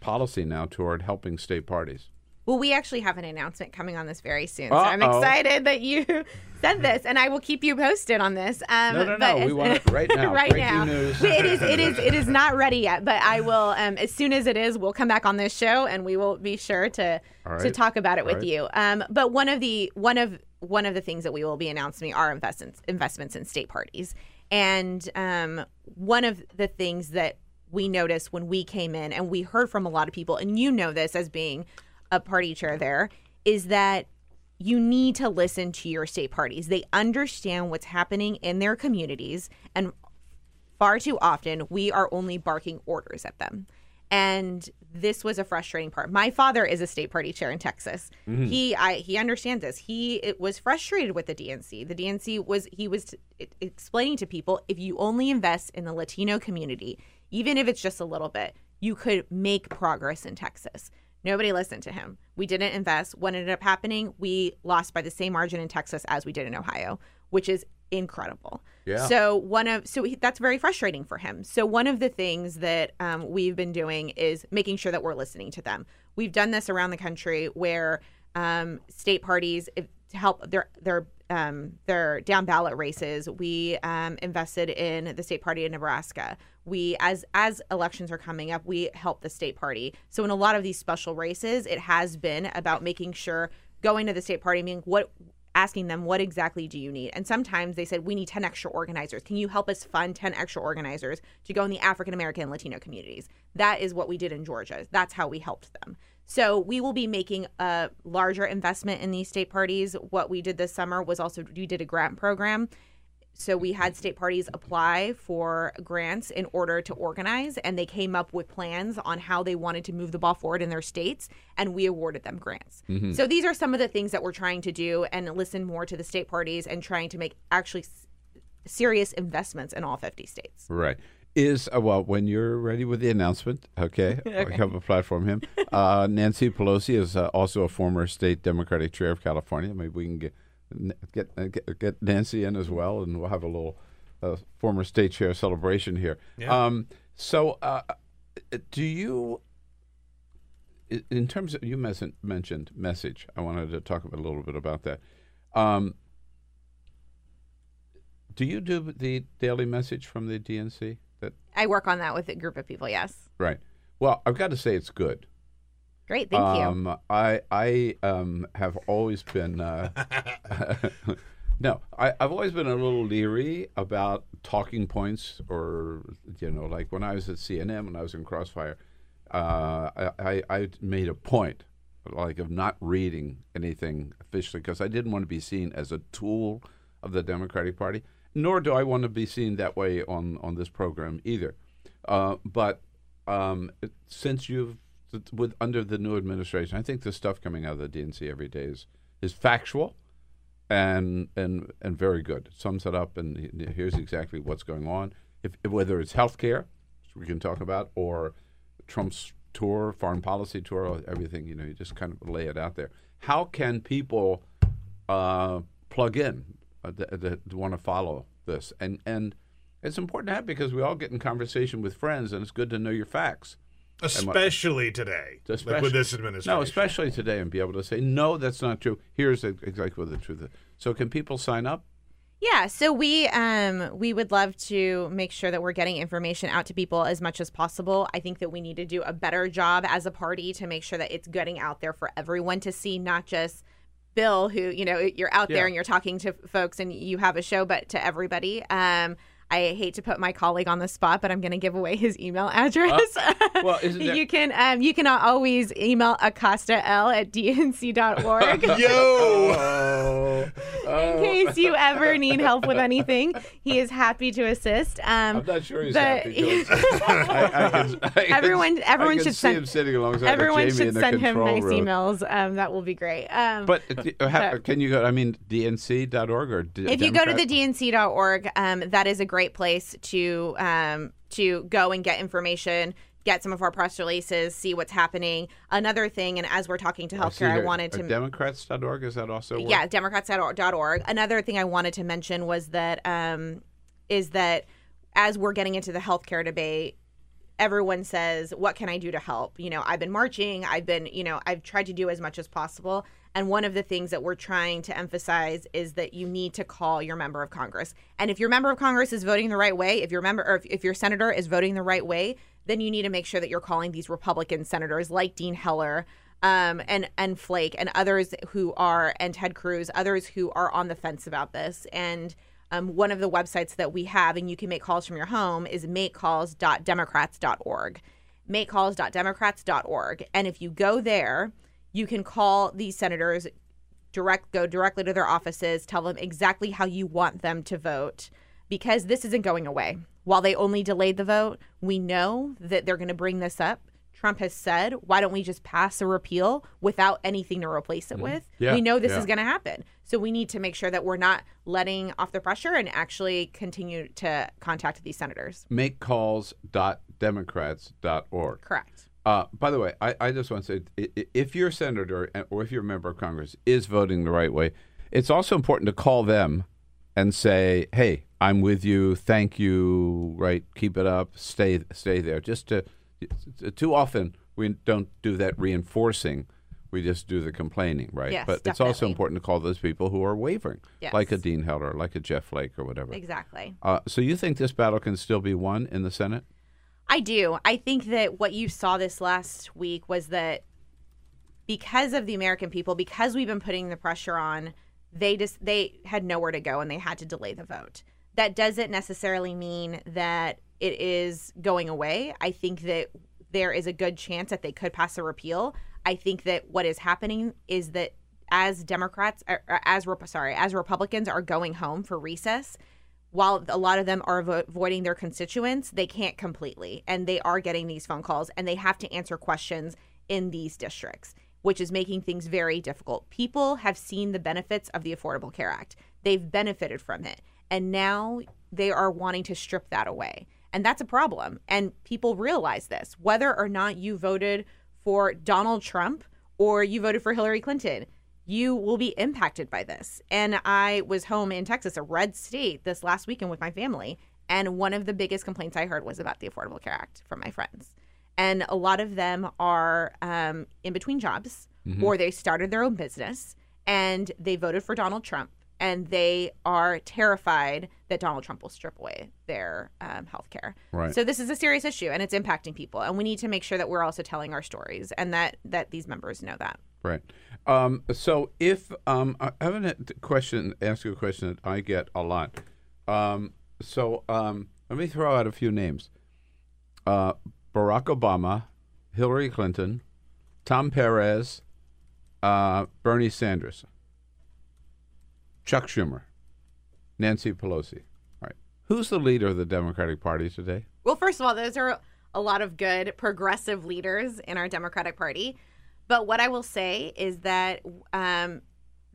policy now toward helping state parties? Well, we actually have an announcement coming on this very soon. Uh-oh. So I'm excited that you said this, and I will keep you posted on this. Um, no, no, but no. We want it right now. right Breaking now. News. It is, it is, it is not ready yet, but I will, um, as soon as it is, we'll come back on this show, and we will be sure to right. to talk about it All with right. you. Um, but one of the one of one of the things that we will be announcing are investments investments in state parties, and um, one of the things that we noticed when we came in, and we heard from a lot of people, and you know this as being a party chair there, is that you need to listen to your state parties. They understand what's happening in their communities, and far too often we are only barking orders at them. And this was a frustrating part. My father is a state party chair in Texas. Mm-hmm. He I, he understands this. He it was frustrated with the D N C. The D N C was he was t- explaining to people, if you only invest in the Latino community, even if it's just a little bit, you could make progress in Texas. Nobody listened to him. We didn't invest. What ended up happening, we lost by the same margin in Texas as we did in Ohio, which is incredible. Yeah. So one of so he, that's very frustrating for him. So one of the things that um, we've been doing is making sure that we're listening to them. We've done this around the country where um, state parties if, to help their their um, their down ballot races. We um, invested in the state party in Nebraska. We, as as elections are coming up, we help the state party. So in a lot of these special races, it has been about making sure, going to the state party, meaning what asking them, what exactly do you need? And sometimes they said, we need ten extra organizers. Can you help us fund ten extra organizers to go in the African American and Latino communities? That is what we did in Georgia. That's how we helped them. So we will be making a larger investment in these state parties. What we did this summer was also we did a grant program. So we had state parties apply for grants in order to organize, and they came up with plans on how they wanted to move the ball forward in their states, and we awarded them grants. Mm-hmm. So these are some of the things that we're trying to do, and listen more to the state parties and trying to make actually s- serious investments in all fifty states. Right. Is, uh, well, when you're ready with the announcement, okay, okay. I have a platform him. Uh, Nancy Pelosi is uh, also a former state Democratic chair of California. Maybe we can get... Get, get get Nancy in as well, and we'll have a little uh, former state chair celebration here. Yeah. Um, so, uh, do you, in terms of, you mes- mentioned message, I wanted to talk about a little bit about that. Um, do you do the daily message from the D N C? That I work on that with a group of people, yes. Right. Well, I've got to say it's good. Great, thank um, you. I I um, have always been uh, no, I, I've always been a little leery about talking points, or you know, like when I was at C N N, when I was in Crossfire, uh, I, I I made a point like of not reading anything officially because I didn't want to be seen as a tool of the Democratic Party, nor do I want to be seen that way on on this program either. Uh, but um, since you've With under the new administration, I think the stuff coming out of the D N C every day is, is factual and and and very good. It sums it up, and here's exactly what's going on. If, whether it's healthcare, which we can talk about, or Trump's tour, foreign policy tour, everything, you know, you just kind of lay it out there. How can people uh, plug in uh, that, that want to follow this? And and it's important to have, because we all get in conversation with friends, and it's good to know your facts. Especially what, today, especially, like with this administration. No, especially today, and be able to say, no, that's not true. Here's exactly what the truth is. So can people sign up? Yeah, so we um, we would love to make sure that we're getting information out to people as much as possible. I think that we need to do a better job as a party to make sure that it's getting out there for everyone to see, not just Bill, who, you know, you're out yeah. there and you're talking to folks and you have a show, but to everybody. Um I hate to put my colleague on the spot, but I'm going to give away his email address. Uh, well, isn't that- you can um, you can always email acosta l at d n c dot org. Yo! oh, oh. In case you ever need help with anything, he is happy to assist. Um, I'm not sure he's happy to assist. I, I can, I can, everyone, everyone I can should see send him sitting alongside everyone Jamie should send him nice room. Emails. Um, that will be great. Um, but uh, how, so, can you go? I mean, d n c dot org or d- if Democrat? You go to the d n c dot org, um, that is a great. Great place to um, to go and get information, get some of our press releases, see what's happening. Another thing, and as we're talking to healthcare, I, I wanted to... Democrats dot org, is that also... Work? Yeah, Democrats dot org. Another thing I wanted to mention was that um, is that as we're getting into the healthcare debate, everyone says, what can I do to help? You know, I've been marching, I've been, you know, I've tried to do as much as possible. And one of the things that we're trying to emphasize is that you need to call your member of Congress. And if your member of Congress is voting the right way, if your member or if, if your senator is voting the right way, then you need to make sure that you're calling these Republican senators like Dean Heller um, and, and Flake and others who are, and Ted Cruz, others who are on the fence about this. And um, one of the websites that we have, and you can make calls from your home, is make calls dot democrats dot org. make calls dot democrats dot org. And if you go there, you can call these senators, direct go directly to their offices, tell them exactly how you want them to vote, because this isn't going away. While they only delayed the vote, we know that they're going to bring this up. Trump has said, why don't we just pass a repeal without anything to replace it mm-hmm. with? Yeah, we know this yeah. is going to happen. So we need to make sure that we're not letting off the pressure and actually continue to contact these senators. make calls dot democrats dot org. Correct. Uh, by the way, I, I just want to say, if your senator or if your member of Congress is voting the right way, it's also important to call them and say, hey, I'm with you. Thank you. Right. Keep it up. Stay stay there. Just to, too often we don't do that reinforcing. We just do the complaining. Right. Yes, but definitely. It's also important to call those people who are wavering, yes. like a Dean Heller, like a Jeff Flake or whatever. Exactly. Uh, so you think this battle can still be won in the Senate? I do. I think that what you saw this last week was that because of the American people, because we've been putting the pressure on, they just they had nowhere to go and they had to delay the vote. That doesn't necessarily mean that it is going away. I think that there is a good chance that they could pass a repeal. I think that what is happening is that as Democrats, or as sorry, as Republicans are going home for recess, while a lot of them are vo- avoiding their constituents, they can't completely. And they are getting these phone calls and they have to answer questions in these districts, which is making things very difficult. People have seen the benefits of the Affordable Care Act. They've benefited from it. And now they are wanting to strip that away. And that's a problem. And people realize this. Whether or not you voted for Donald Trump or you voted for Hillary Clinton, you will be impacted by this. And I was home in Texas, a red state, this last weekend with my family. And one of the biggest complaints I heard was about the Affordable Care Act from my friends. And a lot of them are um, in between jobs, mm-hmm. or they started their own business and they voted for Donald Trump. And they are terrified that Donald Trump will strip away their um, health care. Right. So this is a serious issue, and it's impacting people. And we need to make sure that we're also telling our stories and that, that these members know that. Right. Um, so if um, I have a question, ask you a question that I get a lot. Um, so um, let me throw out a few names. Uh, Barack Obama, Hillary Clinton, Tom Perez, uh, Bernie Sanders. Chuck Schumer, Nancy Pelosi. All right. Who's the leader of the Democratic Party today? Well, first of all, those are a lot of good progressive leaders in our Democratic Party. But what I will say is that um,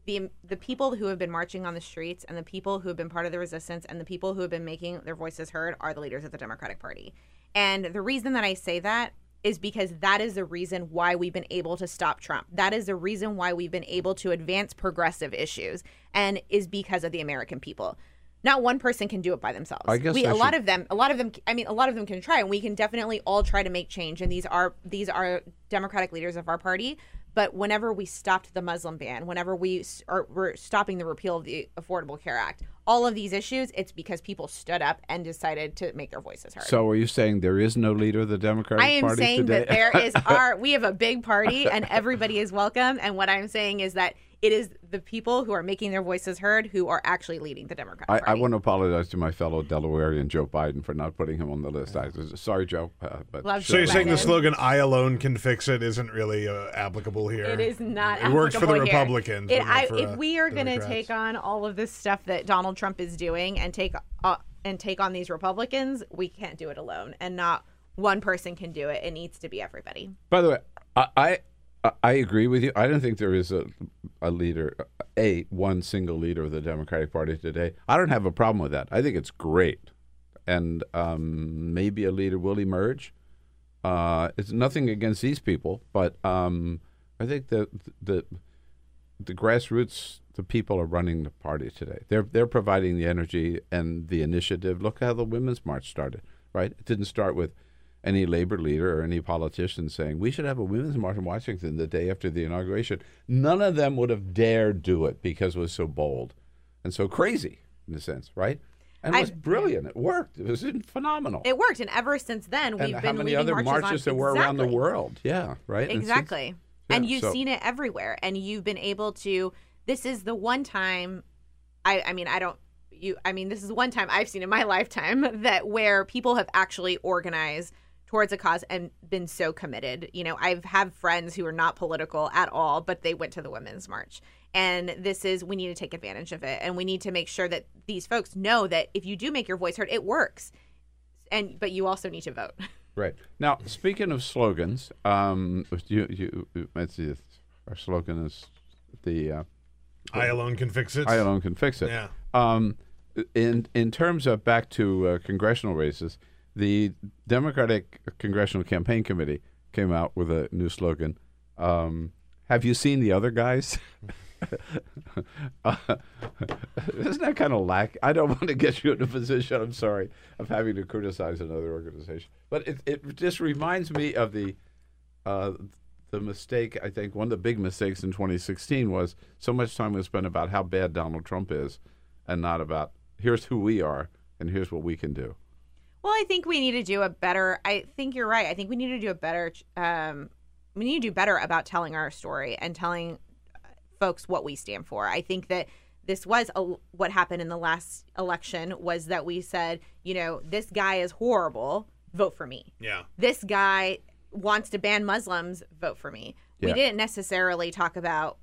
the the people who have been marching on the streets and the people who have been part of the resistance and the people who have been making their voices heard are the leaders of the Democratic Party. And the reason that I say that is because that is the reason why we've been able to stop Trump. That is the reason why we've been able to advance progressive issues, and is because of the American people. Not one person can do it by themselves. I guess we, I a should... lot of them, a lot of them, I mean, a lot of them can try, and we can definitely all try to make change. And these are these are Democratic leaders of our party. But whenever we stopped the Muslim ban, whenever we are we're stopping the repeal of the Affordable Care Act, all of these issues, it's because people stood up and decided to make their voices heard. So are you saying there is no leader of the Democratic Party today? I am saying today? that there is our, we have a big party and everybody is welcome. And what I'm saying is that it is the people who are making their voices heard who are actually leading the Democratic I, Party. I want to apologize to my fellow Delawarean, Joe Biden, for not putting him on the list. I, sorry, Joe. Uh, but Love so Joe you're Biden. Saying the slogan, I alone can fix it, isn't really uh, applicable here? It is not it applicable It works for the here. Republicans. It, I, for, if uh, we are going to take on all of this stuff that Donald Trump is doing and take uh, and take on these Republicans, we can't do it alone. And not one person can do it. It needs to be everybody. By the way, I... I I agree with you. I don't think there is a, a leader, a one single leader of the Democratic Party today. I don't have a problem with that. I think it's great. And um, maybe a leader will emerge. Uh, it's nothing against these people, but um, I think the, the the grassroots, the people are running the party today. They're they're providing the energy and the initiative. Look how the Women's March started, right? It didn't start with any labor leader or any politician saying, we should have a women's march in Washington the day after the inauguration. None of them would have dared do it because it was so bold and so crazy, in a sense, right? And it was I, brilliant. It worked. It was phenomenal. It worked. And ever since then, we've and been leading marches on. how many other marches, marches there were exactly. around the world. Yeah, right? Exactly. And, since, yeah, and you've so. seen it everywhere. And you've been able to, this is the one time, I, I mean, I don't, you. I mean, this is the one time I've seen in my lifetime that where people have actually organized towards a cause and been so committed. You know, I've had friends who are not political at all, but they went to the Women's March. And this is, we need to take advantage of it. And we need to make sure that these folks know that if you do make your voice heard, it works. And but you also need to vote. Right. Now, speaking of slogans, um, you, you, let's see, our slogan is the... Uh, I alone can fix it. I alone can fix it. Yeah. Um, in, in terms of back to uh, congressional races, the Democratic Congressional Campaign Committee came out with a new slogan. Um, have you seen the other guys? uh, isn't that kind of lack? I don't want to get you in a position, I'm sorry, of having to criticize another organization. But it, it just reminds me of the uh, the mistake, I think, one of the big mistakes in twenty sixteen was so much time was spent about how bad Donald Trump is and not about here's who we are and here's what we can do. Well, I think we need to do a better, I think you're right. I think we need to do a better, um, we need to do better about telling our story and telling folks what we stand for. I think that this was a, what happened in the last election was that we said, you know, this guy is horrible. Vote for me. Yeah. This guy wants to ban Muslims. Vote for me. Yeah. We didn't necessarily talk about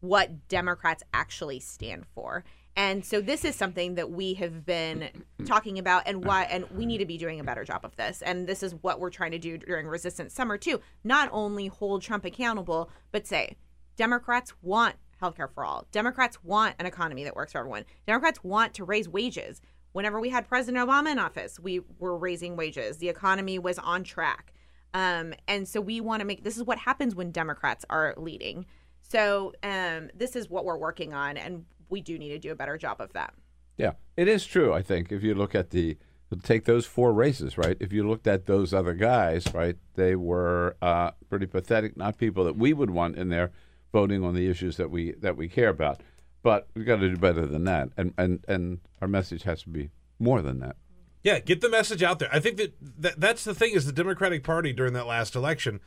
what Democrats actually stand for. And so this is something that we have been talking about, and why, and we need to be doing a better job of this. And this is what we're trying to do during Resistance Summer, too. Not only hold Trump accountable, but say Democrats want healthcare for all. Democrats want an economy that works for everyone. Democrats want to raise wages. Whenever we had President Obama in office, we were raising wages. The economy was on track. Um, and so we want to make, this is what happens when Democrats are leading. So um, this is what we're working on. And we do need to do a better job of that. Yeah, it is true, I think, if you look at the, take those four races, right? If you looked at those other guys, right, they were uh, pretty pathetic, not people that we would want in there voting on the issues that we that we care about. But we've got to do better than that, and, and, and our message has to be more than that. Yeah, get the message out there. I think that, that that's the thing is the Democratic Party during that last election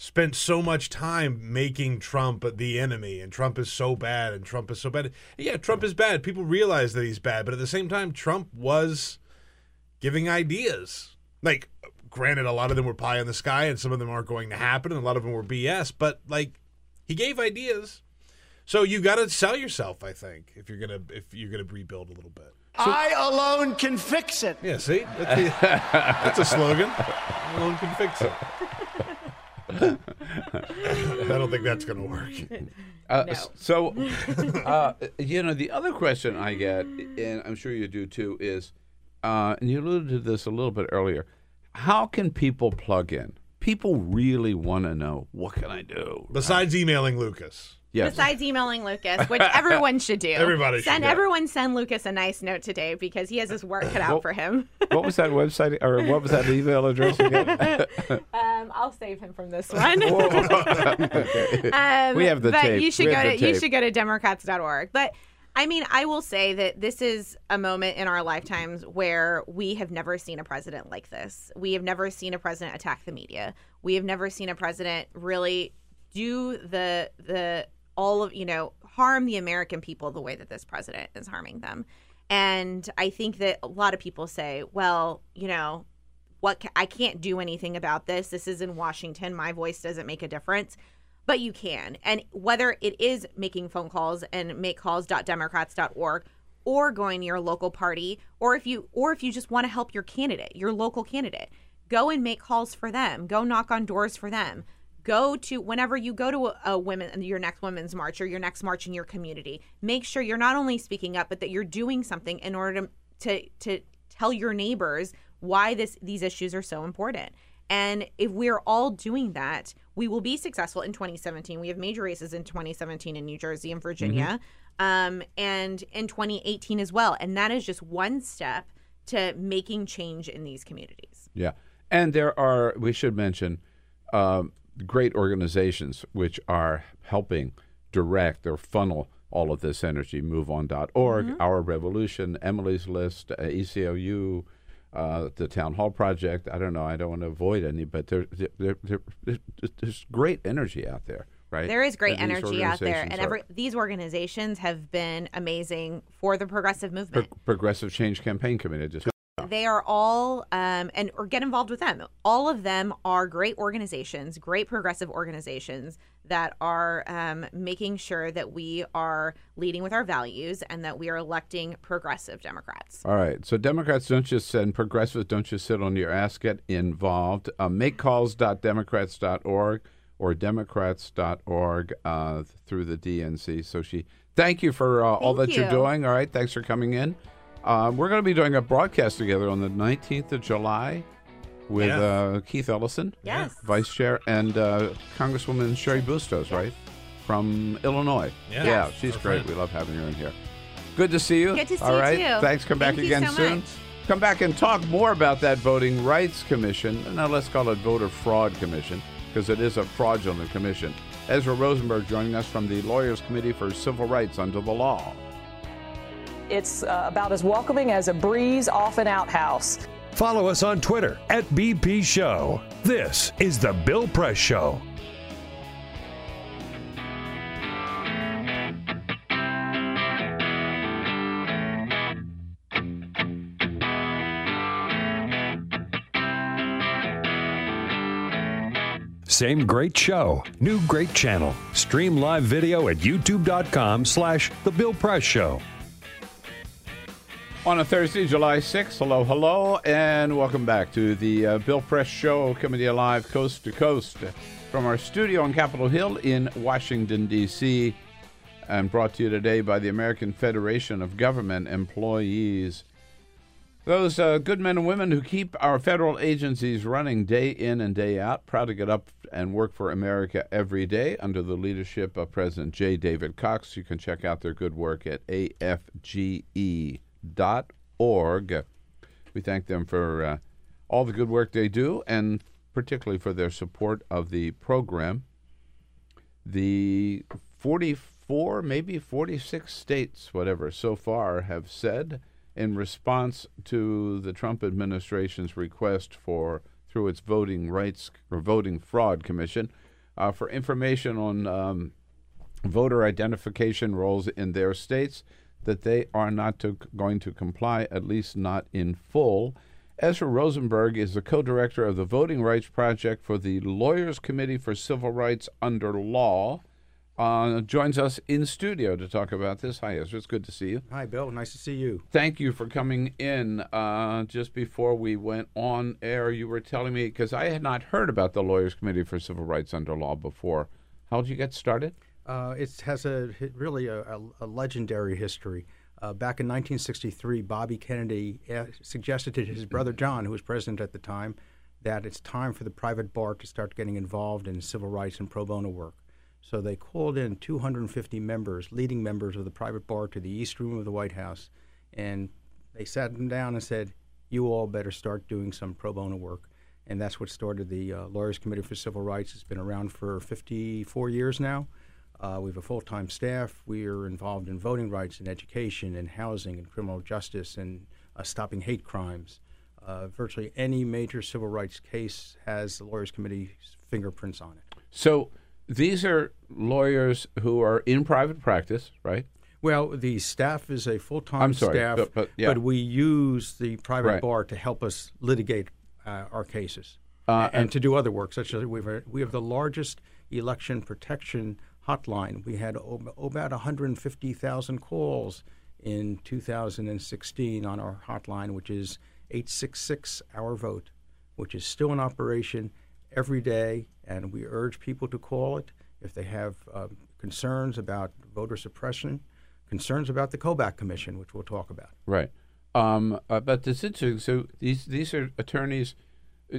spent so much time making Trump the enemy, and Trump is so bad, and Trump is so bad. Yeah, Trump is bad. People realize that he's bad, but at the same time, Trump was giving ideas. Like, granted, a lot of them were pie in the sky, and some of them aren't going to happen, and a lot of them were B S, but, like, he gave ideas. So you got to sell yourself, I think, if you're gonna if you're gonna rebuild a little bit. So, I alone can fix it. Yeah, see? That's a, that's a slogan. I alone can fix it. I don't think that's going to work. Uh, no. So, uh, you know, the other question I get, and I'm sure you do too, is, uh, and you alluded to this a little bit earlier, how can people plug in? People really want to know, what can I do? Besides right? emailing Lucas. Yes. Besides emailing Lucas, which everyone should do. Everybody send, should do. Everyone send Lucas a nice note today because he has his work cut out what, for him. What was that website, or what was that email address again? um, I'll save him from this one. Okay. um, we have the but tape. You should, go to, tape. you should go to Democrats dot org. But, I mean, I will say that this is a moment in our lifetimes where we have never seen a president like this. We have never seen a president attack the media. We have never seen a president really do the the... all of, you know, harm the American people the way that this president is harming them. And I think that a lot of people say, well, you know, what ca- I can't do anything about this. This is in Washington. My voice doesn't make a difference. But you can. And whether it is making phone calls and make calls dot democrats dot org or going to your local party, or if you or if you just want to help your candidate, your local candidate, go and make calls for them. Go knock on doors for them. Go to, whenever you go to a, a women, your next women's march or your next march in your community, make sure you're not only speaking up, but that you're doing something in order to to, to tell your neighbors why this these issues are so important. And if we're all doing that, we will be successful in twenty seventeen. We have major races in twenty seventeen in New Jersey and Virginia, mm-hmm. um, and in twenty eighteen as well. And that is just one step to making change in these communities. Yeah. And there are, we should mention, um, great organizations which are helping direct or funnel all of this energy. move on dot org, mm-hmm. Our Revolution, Emily's List, uh, E C O U, uh, the Town Hall Project. I don't know. I don't want to avoid any, but there, there, there, there, there's great energy out there, right? There is great energy out there. And every, these organizations have been amazing for the progressive movement. Pro- Progressive Change Campaign Committee. Just- They are all, um, and or get involved with them. All of them are great organizations, great progressive organizations that are um, making sure that we are leading with our values and that we are electing progressive Democrats. All right. So Democrats don't just, and progressives don't just sit on your ass, get involved. Uh, make calls dot democrats dot org or democrats dot org uh, through the D N C. So she, thank you for uh, thank all that you. you're doing. All right. Thanks for coming in. Um, we're going to be doing a broadcast together on the nineteenth of July with yeah. uh, Keith Ellison, yes. Vice Chair, and uh, Congresswoman Sherry Bustos, right, from Illinois. Yeah, yeah she's Our great. Friend. We love having her in here. Good to see you. Good to see All you, right. too. Thanks. Come back Thank again so soon. Much. Come back and talk more about that Voting Rights Commission. Now let's call it Voter Fraud Commission because it is a fraudulent commission. Ezra Rosenberg joining us from the Lawyers Committee for Civil Rights under the law. It's uh, about as welcoming as a breeze off an outhouse. Follow us on Twitter at B P Show. This is The Bill Press Show. same great show. New great channel. Stream live video at youtube.com slash The Bill Press Show. On a Thursday, July sixth, hello, hello, and welcome back to the uh, Bill Press Show, coming to you live coast to coast from our studio on Capitol Hill in Washington, D C, and brought to you today by the American Federation of Government Employees. Those uh, good men and women who keep our federal agencies running day in and day out, proud to get up and work for America every day under the leadership of President J. David Cox. You can check out their good work at A F G E dot org. We thank them for uh, all the good work they do, and particularly for their support of the program. The forty-four, maybe forty-six states, whatever, so far have said in response to the Trump administration's request for, through its Voting Rights or Voting Fraud Commission, uh, for information on um, voter identification rolls in their states, that they are not to, going to comply, at least not in full. Ezra Rosenberg is the co-director of the Voting Rights Project for the Lawyers Committee for Civil Rights under Law. Uh, joins us in studio to talk about this. Hi, Ezra. It's good to see you. Hi, Bill. Nice to see you. Thank you for coming in. Uh, just before we went on air, you were telling me, because I had not heard about the Lawyers Committee for Civil Rights under Law before. How did you get started? Uh, it has a really a, a, a legendary history. Uh, back in nineteen sixty-three, Bobby Kennedy uh, suggested to his brother John, who was president at the time, that it's time for the private bar to start getting involved in civil rights and pro bono work. So they called in two hundred fifty members, leading members of the private bar, to the East Room of the White House, and they sat them down and said, "You all better start doing some pro bono work." And that's what started the uh, Lawyers Committee for Civil Rights. It's been around for fifty-four years now. Uh, we have a full-time staff. We are involved in voting rights and education and housing and criminal justice and uh, stopping hate crimes. Uh, virtually any major civil rights case has the Lawyers Committee's fingerprints on it. So these are lawyers who are in private practice, right? Well, the staff is a full-time I'm sorry, staff, but, but, yeah. but we use the private right. bar to help us litigate uh, our cases uh, and, and to do other work, such as we've, we have the largest election protection hotline. We had ob- about one hundred fifty thousand calls in two thousand sixteen on our hotline, which is eight six six, our vote, which is still in operation every day. And we urge people to call it if they have uh, concerns about voter suppression, concerns about the Kobach Commission, which we'll talk about. Right. Um, uh, but this is, so these, these are attorneys,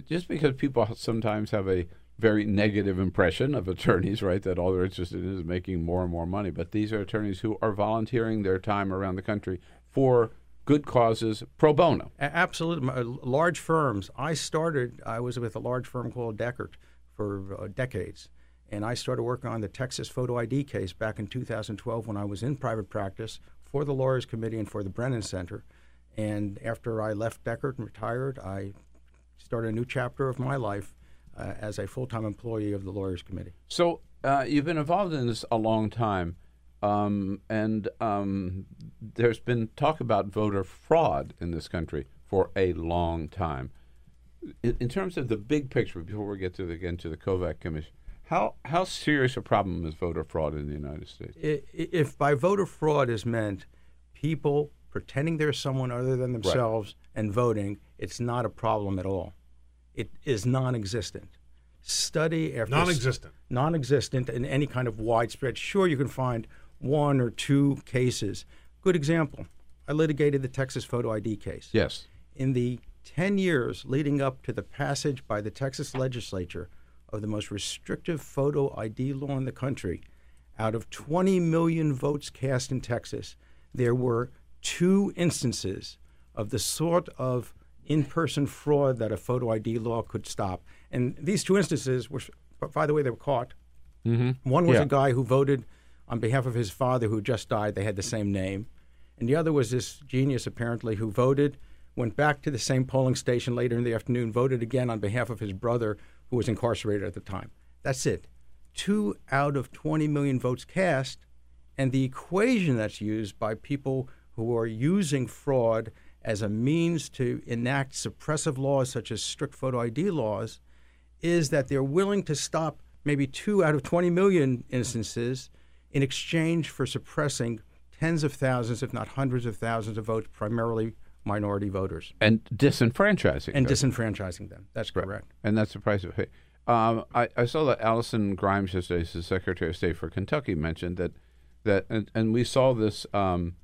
just because people sometimes have a very negative impression of attorneys, right, that all they're interested in is making more and more money. But these are attorneys who are volunteering their time around the country for good causes pro bono. Absolutely. Large firms. I started, I was with a large firm called Deckert for uh, decades, and I started working on the Texas photo I D case back in two thousand twelve when I was in private practice for the Lawyers Committee and for the Brennan Center. And after I left Deckert and retired, I started a new chapter of my life Uh, as a full-time employee of the Lawyers Committee. So uh, you've been involved in this a long time, um, and um, there's been talk about voter fraud in this country for a long time. In, in terms of the big picture, before we get to the, again to the Kobach Commission, how how serious a problem is voter fraud in the United States? If by voter fraud is meant people pretending they're someone other than themselves right. and voting, it's not a problem at all. It is non-existent. Study after non-existent, st- non-existent in any kind of widespread. Sure, you can find one or two cases. Good example. I litigated the Texas photo I D case. Yes. In the ten years leading up to the passage by the Texas legislature of the most restrictive photo I D law in the country, out of twenty million votes cast in Texas, there were two instances of the sort of in-person fraud that a photo I D law could stop. And these two instances were, by the way, they were caught. Mm-hmm. One was yeah. a guy who voted on behalf of his father who just died. They had the same name. And the other was this genius, apparently, who voted, went back to the same polling station later in the afternoon, voted again on behalf of his brother who was incarcerated at the time. That's it. Two out of twenty million votes cast. And the equation that's used by people who are using fraud as a means to enact suppressive laws such as strict photo I D laws is that they're willing to stop maybe two out of twenty million instances in exchange for suppressing tens of thousands, if not hundreds of thousands of votes, primarily minority voters. And disenfranchising And them. disenfranchising them. That's correct. Right. And that's the price of hate. Um, I, I saw that Allison Grimes yesterday, the Secretary of State for Kentucky, mentioned that, that and, and we saw this um,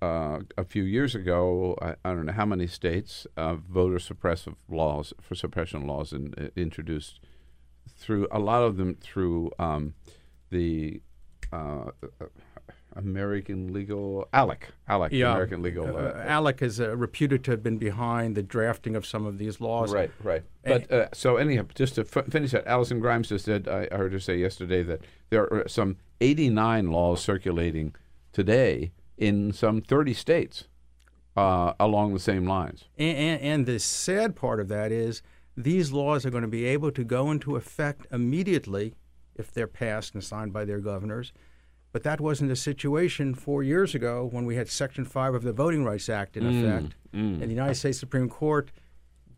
uh, a few years ago. I, I don't know how many states, uh, voter suppressive laws, for suppression laws in, uh, introduced through, a lot of them through um, the uh, American legal, ALEC. ALEC, yeah. American legal. Uh, uh, ALEC is uh, reputed to have been behind the drafting of some of these laws. Right, right. And, but uh, so anyhow, just to f- finish that, Allison Grimes just said, I, I heard her say yesterday that there are some eighty-nine laws circulating today in some thirty states uh, along the same lines. And, and, and the sad part of that is these laws are going to be able to go into effect immediately if they're passed and signed by their governors. But that wasn't the situation four years ago when we had Section five of the Voting Rights Act in mm, effect. Mm. And the United States Supreme Court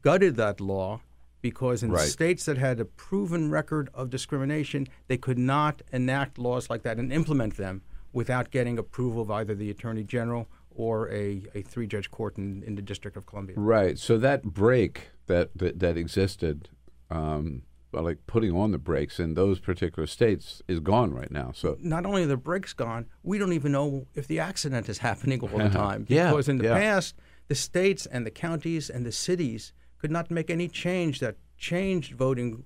gutted that law because in right. states that had a proven record of discrimination, they could not enact laws like that and implement them without getting approval of either the Attorney General or a, a three-judge court in, in the District of Columbia. Right. So that break that, that, that existed, um, like putting on the brakes in those particular states, is gone right now. So not only are the brakes gone, we don't even know if the accident is happening all the time. Because yeah, in the yeah. past, the states and the counties and the cities could not make any change that changed voting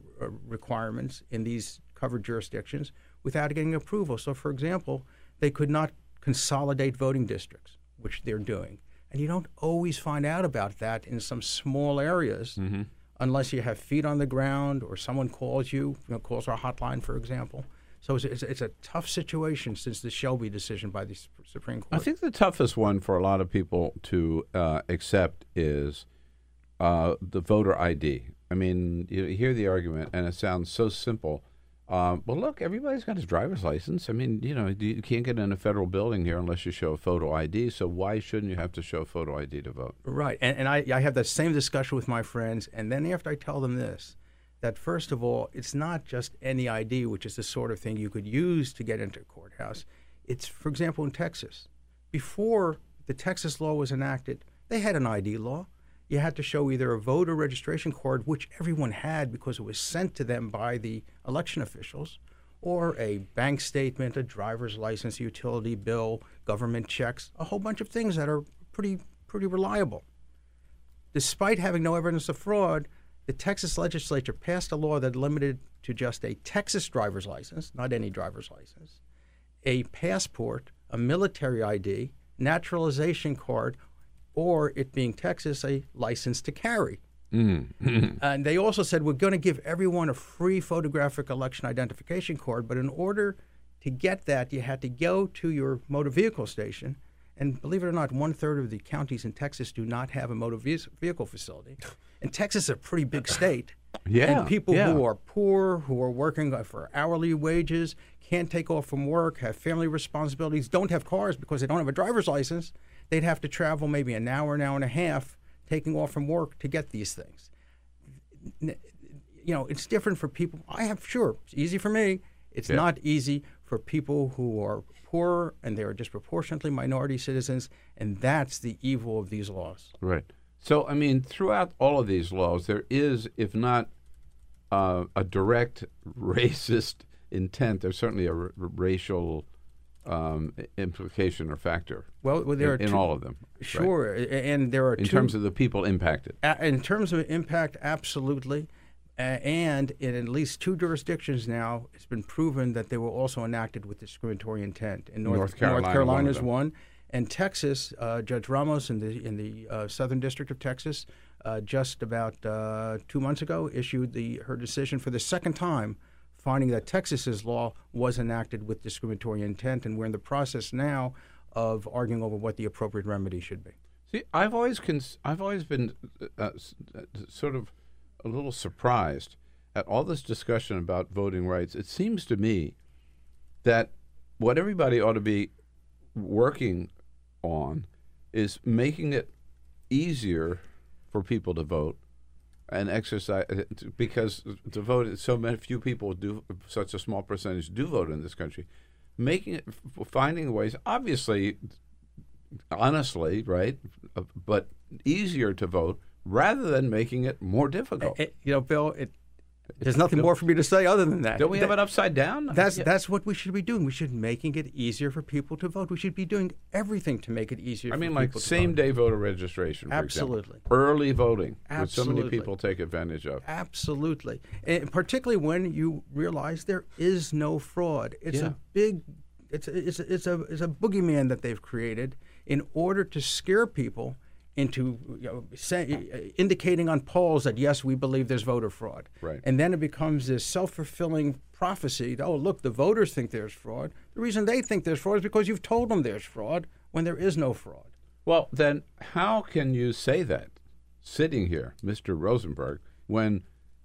requirements in these covered jurisdictions without getting approval. So, for example, they could not consolidate voting districts, which they're doing. And you don't always find out about that in some small areas. Mm-hmm. Unless you have feet on the ground or someone calls you, you know, calls our hotline, for example. So it's, it's, it's a tough situation since the Shelby decision by the Supreme Court. I think the toughest one for a lot of people to uh, accept is uh, the voter I D. I mean, you hear the argument, and it sounds so simple. Um, well, look, everybody's got his driver's license. I mean, you know, you can't get in a federal building here unless you show a photo I D. So why shouldn't you have to show photo I D to vote? Right. And, and I, I have that same discussion with my friends. And then after I tell them this, that first of all, it's not just any I D, which is the sort of thing you could use to get into a courthouse. It's, for example, in Texas. Before the Texas law was enacted, they had an I D law. You had to show either a voter registration card, which everyone had because it was sent to them by the election officials, or a bank statement, a driver's license, utility bill, government checks, a whole bunch of things that are pretty pretty reliable. Despite having no evidence of fraud, the Texas legislature passed a law that limited to just a Texas driver's license, not any driver's license, a passport, a military I D, naturalization card, or, it being Texas, a license to carry. Mm. And they also said, we're going to give everyone a free photographic election identification card, but in order to get that, you had to go to your motor vehicle station. And believe it or not, one-third of the counties in Texas do not have a motor vehicle facility. And Texas is a pretty big state. Yeah, and people yeah. who are poor, who are working for hourly wages, can't take off from work, have family responsibilities, don't have cars because they don't have a driver's license. They'd have to travel maybe an hour, an hour and a half, taking off from work to get these things. You know, it's different for people. I have, sure, it's easy for me. It's yeah. not easy for people who are poor and they are disproportionately minority citizens, and that's the evil of these laws. Right. So, I mean, throughout all of these laws, there is, if not uh, a direct racist intent, there's certainly a r- racial Um, implication or factor. Well, well there in, are two, in all of them. Sure, right? And there are in two, terms of the people impacted. Uh, in terms of impact, absolutely, uh, and in at least two jurisdictions now, it's been proven that they were also enacted with discriminatory intent. In North, North Carolina, North Carolina is one, and Texas. Uh, Judge Ramos in the in the uh, Southern District of Texas, uh, just about uh, two months ago, issued the her decision for the second time, finding that Texas's law was enacted with discriminatory intent, and we're in the process now of arguing over what the appropriate remedy should be. See, I've always cons- I've always been uh, sort of a little surprised at all this discussion about voting rights. It seems to me that what everybody ought to be working on is making it easier for people to vote and exercise, because to vote, so many few people do, such a small percentage do vote in this country, making it, finding ways, obviously, honestly, right, but easier to vote rather than making it more difficult. It, you know, Bill, it, there's nothing more for me to say other than that. Don't we have it upside down? That's yeah. that's what we should be doing. We should be making it easier for people to vote. We should be doing everything to make it easier I mean, for like people to vote. I mean, like same-day voter registration, for Absolutely. Example. Early voting, which so many people take advantage of. Absolutely. And particularly when you realize there is no fraud. It's yeah. a big – it's it's it's a, it's a boogeyman that they've created in order to scare people into you know, say, indicating on polls that, yes, we believe there's voter fraud. Right. And then it becomes this self-fulfilling prophecy that, oh, look, the voters think there's fraud. The reason they think there's fraud is because you've told them there's fraud when there is no fraud. Well, then how can you say that, sitting here, Mister Rosenberg, when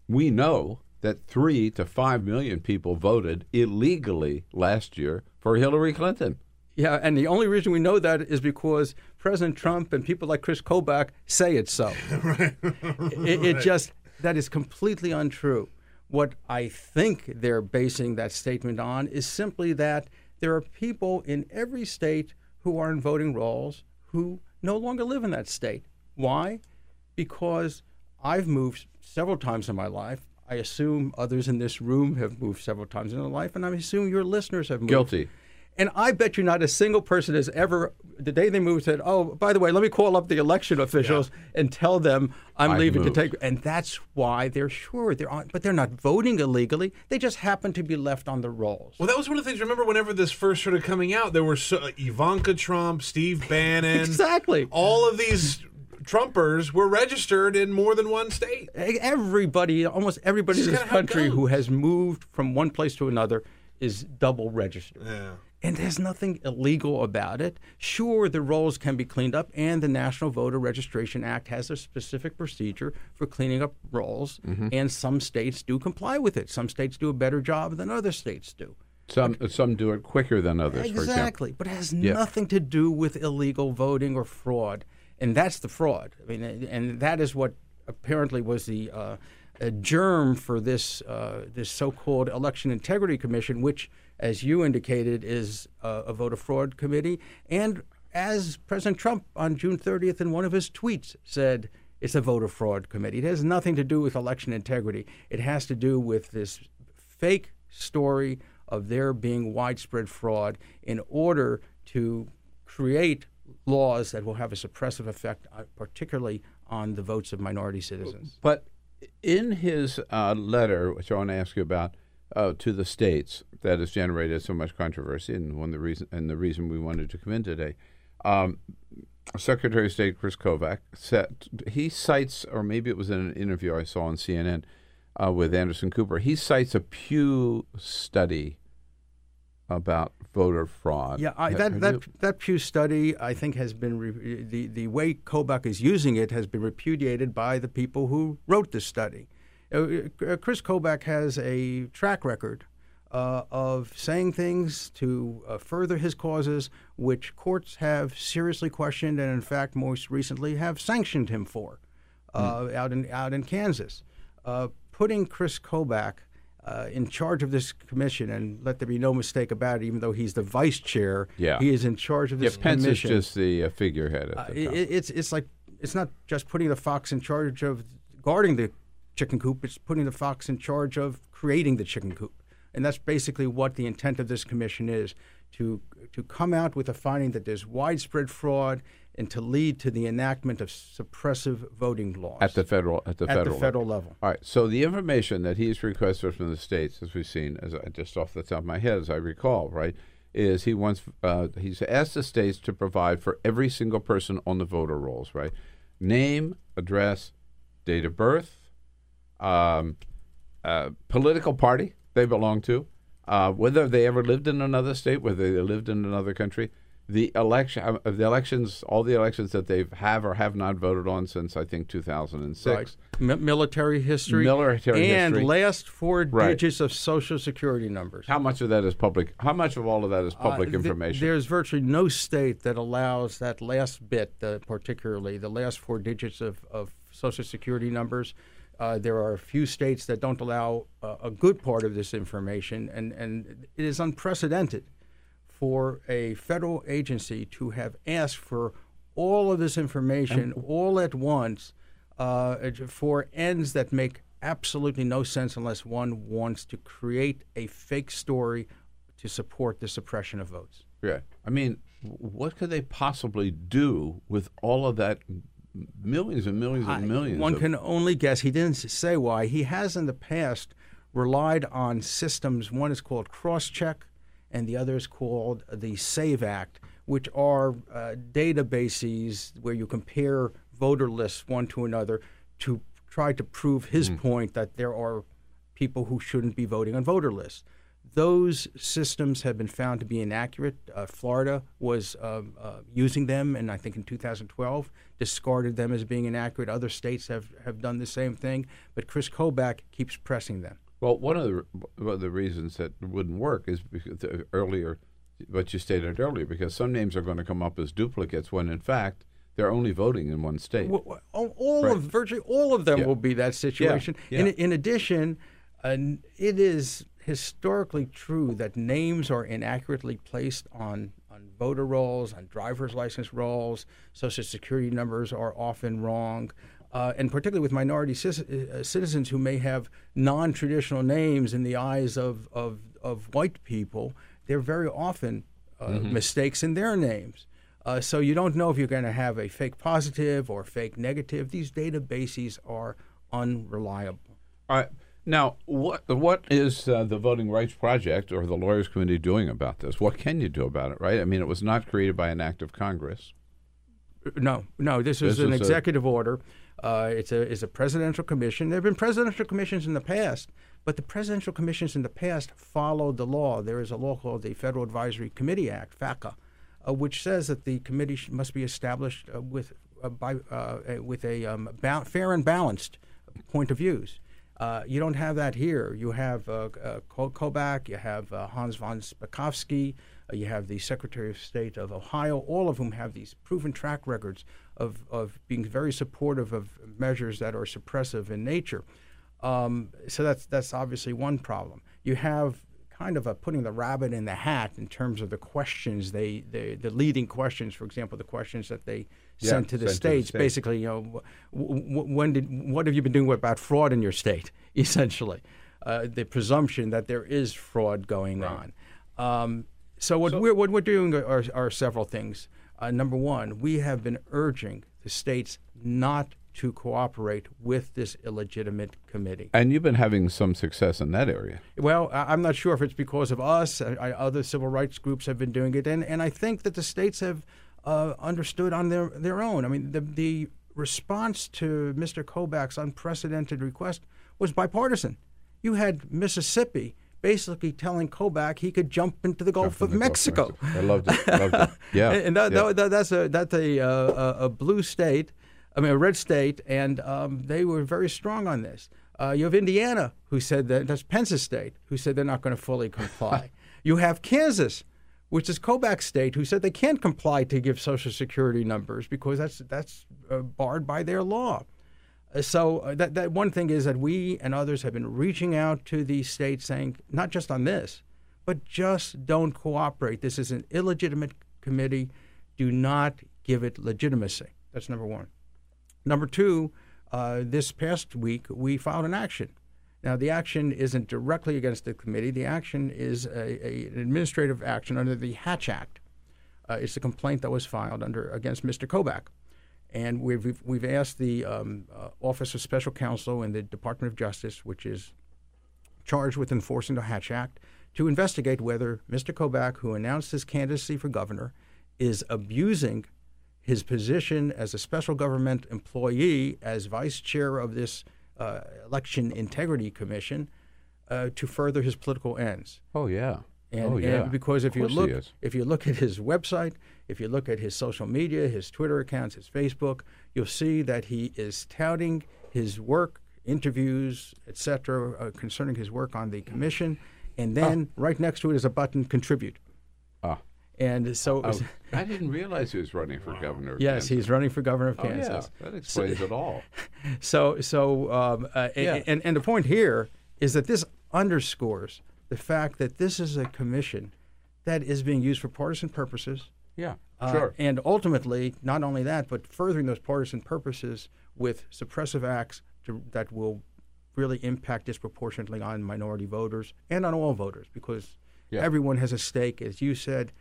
we know that three to five million people voted illegally last year for Hillary Clinton? Yeah, and the only reason we know that is because President Trump and people like Chris Kobach say it so. right. It, it just, that is completely untrue. What I think they're basing that statement on is simply that there are people in every state who are in voting rolls who no longer live in that state. Why? Because I've moved several times in my life. I assume others in this room have moved several times in their life, and I assume your listeners have moved. Guilty. And I bet you not a single person has ever, the day they moved, said, oh, by the way, let me call up the election officials yeah. and tell them I'm I leaving moved. to take. And that's why they're sure they're on. But they're not voting illegally. They just happen to be left on the rolls. Well, that was one of the things. Remember, whenever this first started coming out, there were so, like, Ivanka Trump, Steve Bannon. Exactly. All of these Trumpers were registered in more than one state. Everybody, almost everybody in this country who has moved from one place to another is double registered. Yeah. And there's nothing illegal about it. Sure, the rolls can be cleaned up, and the National Voter Registration Act has a specific procedure for cleaning up rolls, mm-hmm. and some states do comply with it. Some states do a better job than other states do. Some but, some do it quicker than others, exactly, for example. Exactly, but it has yeah. nothing to do with illegal voting or fraud, and that's the fraud. I mean, and that is what apparently was the uh, a germ for this uh, this so-called Election Integrity Commission, which, as you indicated, is uh, a voter fraud committee. And as President Trump on June thirtieth in one of his tweets said, it's a voter fraud committee. It has nothing to do with election integrity. It has to do with this fake story of there being widespread fraud in order to create laws that will have a suppressive effect, uh, particularly on the votes of minority citizens. But in his uh, letter, which I want to ask you about, Uh, to the states that has generated so much controversy, and one of the reason and the reason we wanted to come in today, um, Secretary of State Chris Kobach said, he cites, or maybe it was in an interview I saw on C N N uh, with Anderson Cooper, he cites a Pew study about voter fraud. Yeah, I, that that that Pew study, I think, has been re- the the way Kobach is using it has been repudiated by the people who wrote the study. Chris Kobach has a track record uh, of saying things to uh, further his causes, which courts have seriously questioned and, in fact, most recently have sanctioned him for uh, mm. out in out in Kansas. Uh, putting Chris Kobach uh, in charge of this commission, and let there be no mistake about it, even though he's the vice chair, yeah. he is in charge of this yeah, Pence commission. Pence is just the uh, figurehead at the uh, time. It, it's, it's, like, it's not just putting the fox in charge of guarding the chicken coop, it's putting the fox in charge of creating the chicken coop. And that's basically what the intent of this commission is, to to come out with a finding that there's widespread fraud and to lead to the enactment of suppressive voting laws. At the federal at the, at federal, the federal level. level. All right. So the information that he's requested from the states, as we've seen, as I, just off the top of my head, as I recall, right, is he wants uh, he's asked the states to provide for every single person on the voter rolls, right? Name, address, date of birth, Um, uh, political party they belong to, uh, whether they ever lived in another state, whether they lived in another country, the election, uh, the elections, all the elections that they have or have not voted on since I think two thousand six, right. M- military history, military and history. last four right. digits of Social Security numbers. How much of that is public? How much of all of that is public uh, th- information? There's virtually no state that allows that last bit, uh, particularly the last four digits of, of Social Security numbers. Uh, there are a few states that don't allow uh, a good part of this information, and, and it is unprecedented for a federal agency to have asked for all of this information and, all at once uh, for ends that make absolutely no sense unless one wants to create a fake story to support the suppression of votes. Yeah. I mean, what could they possibly do with all of that? Millions and millions and millions. I, one of, can only guess. He didn't say why. He has in the past relied on systems. One is called Cross-Check, and the other is called the SAVE Act, which are uh, databases where you compare voter lists one to another to try to prove his mm. point that there are people who shouldn't be voting on voter lists. Those systems have been found to be inaccurate. Uh, Florida was uh, uh, using them, and I think in two thousand twelve discarded them as being inaccurate. Other states have, have done the same thing, but Chris Kobach keeps pressing them. Well, one of the one of the reasons that wouldn't work is because the earlier, what you stated earlier, because some names are going to come up as duplicates when, in fact, they're only voting in one state. Well, all right. of virtually all of them yeah. will be that situation. Yeah. Yeah. In, in addition, uh, it is historically true that names are inaccurately placed on, on voter rolls, on driver's license rolls. Social Security numbers are often wrong, uh, and particularly with minority c- uh, citizens who may have non-traditional names in the eyes of, of, of white people, they're very often uh, mm-hmm. mistakes in their names. Uh, so you don't know if you're going to have a fake positive or fake negative. These databases are unreliable. All right. Now, what what is uh, the Voting Rights Project or the Lawyers Committee doing about this? What can you do about it, right? I mean, it was not created by an act of Congress. No, no, this, this is an is executive a... order. Uh, it's, a, it's a presidential commission. There have been presidential commissions in the past, but the presidential commissions in the past followed the law. There is a law called the Federal Advisory Committee Act, FACA, uh, which says that the committee must be established uh, with, uh, by, uh, with a um, ba- fair and balanced point of views. Uh, you don't have that here. You have uh, uh, Kobach, you have uh, Hans von Spakovsky, uh, you have the Secretary of State of Ohio, all of whom have these proven track records of, of being very supportive of measures that are suppressive in nature. Um, so that's that's obviously one problem. You have kind of a putting the rabbit in the hat in terms of the questions, they, they the leading questions, for example, the questions that they yeah, sent to the states. State. Basically, you know, w- w- when did what have you been doing about fraud in your state? Essentially, uh, the presumption that there is fraud going right. on. Um, so what so, we're what we're doing are, are several things. Uh, number one, we have been urging the states not to cooperate with this illegitimate committee. And you've been having some success in that area. Well, I'm not sure if it's because of us. I, I, other civil rights groups have been doing it. And, and I think that the states have uh, understood on their, their own. I mean, the, the response to Mister Kobach's unprecedented request was bipartisan. You had Mississippi basically telling Kobach he could jump into the Gulf of Mexico. I loved it. Loved it. Yeah. And that, yeah. That, that's a, that's a, uh, a blue state. I mean, a red state, and um, they were very strong on this. Uh, you have Indiana, who said that, that's Pence's state, who said they're not going to fully comply. You have Kansas, which is Kobach's state, who said they can't comply to give Social Security numbers because that's that's uh, barred by their law. Uh, so uh, that, that one thing is that we and others have been reaching out to these states saying, not just on this, but just don't cooperate. This is an illegitimate committee. Do not give it legitimacy. That's number one. Number two, uh, this past week, we filed an action. Now, the action isn't directly against the committee. The action is a, a, an administrative action under the Hatch Act. Uh, it's a complaint that was filed under against Mister Kobach. And we've, we've asked the um, uh, Office of Special Counsel and the Department of Justice, which is charged with enforcing the Hatch Act, to investigate whether Mister Kobach, who announced his candidacy for governor, is abusing his position as a special government employee, as vice chair of this uh, Election Integrity Commission, uh, to further his political ends. Oh yeah, and, oh yeah. And because if you look, if you look at his website, if you look at his social media, his Twitter accounts, his Facebook, you'll see that he is touting his work, interviews, et cetera, uh, concerning his work on the commission, and then ah. right next to it is a button, contribute. Ah. And so it was, oh, I didn't realize he was running for governor of yes, Kansas. Yes, he's running for governor of Kansas. Oh, yeah. That explains so, it all. So, so um, uh, yeah. and, and the point here is that this underscores the fact that this is a commission that is being used for partisan purposes. Yeah, uh, sure. And ultimately, not only that, but furthering those partisan purposes with suppressive acts to, that will really impact disproportionately on minority voters and on all voters, because yeah. everyone has a stake, as you said,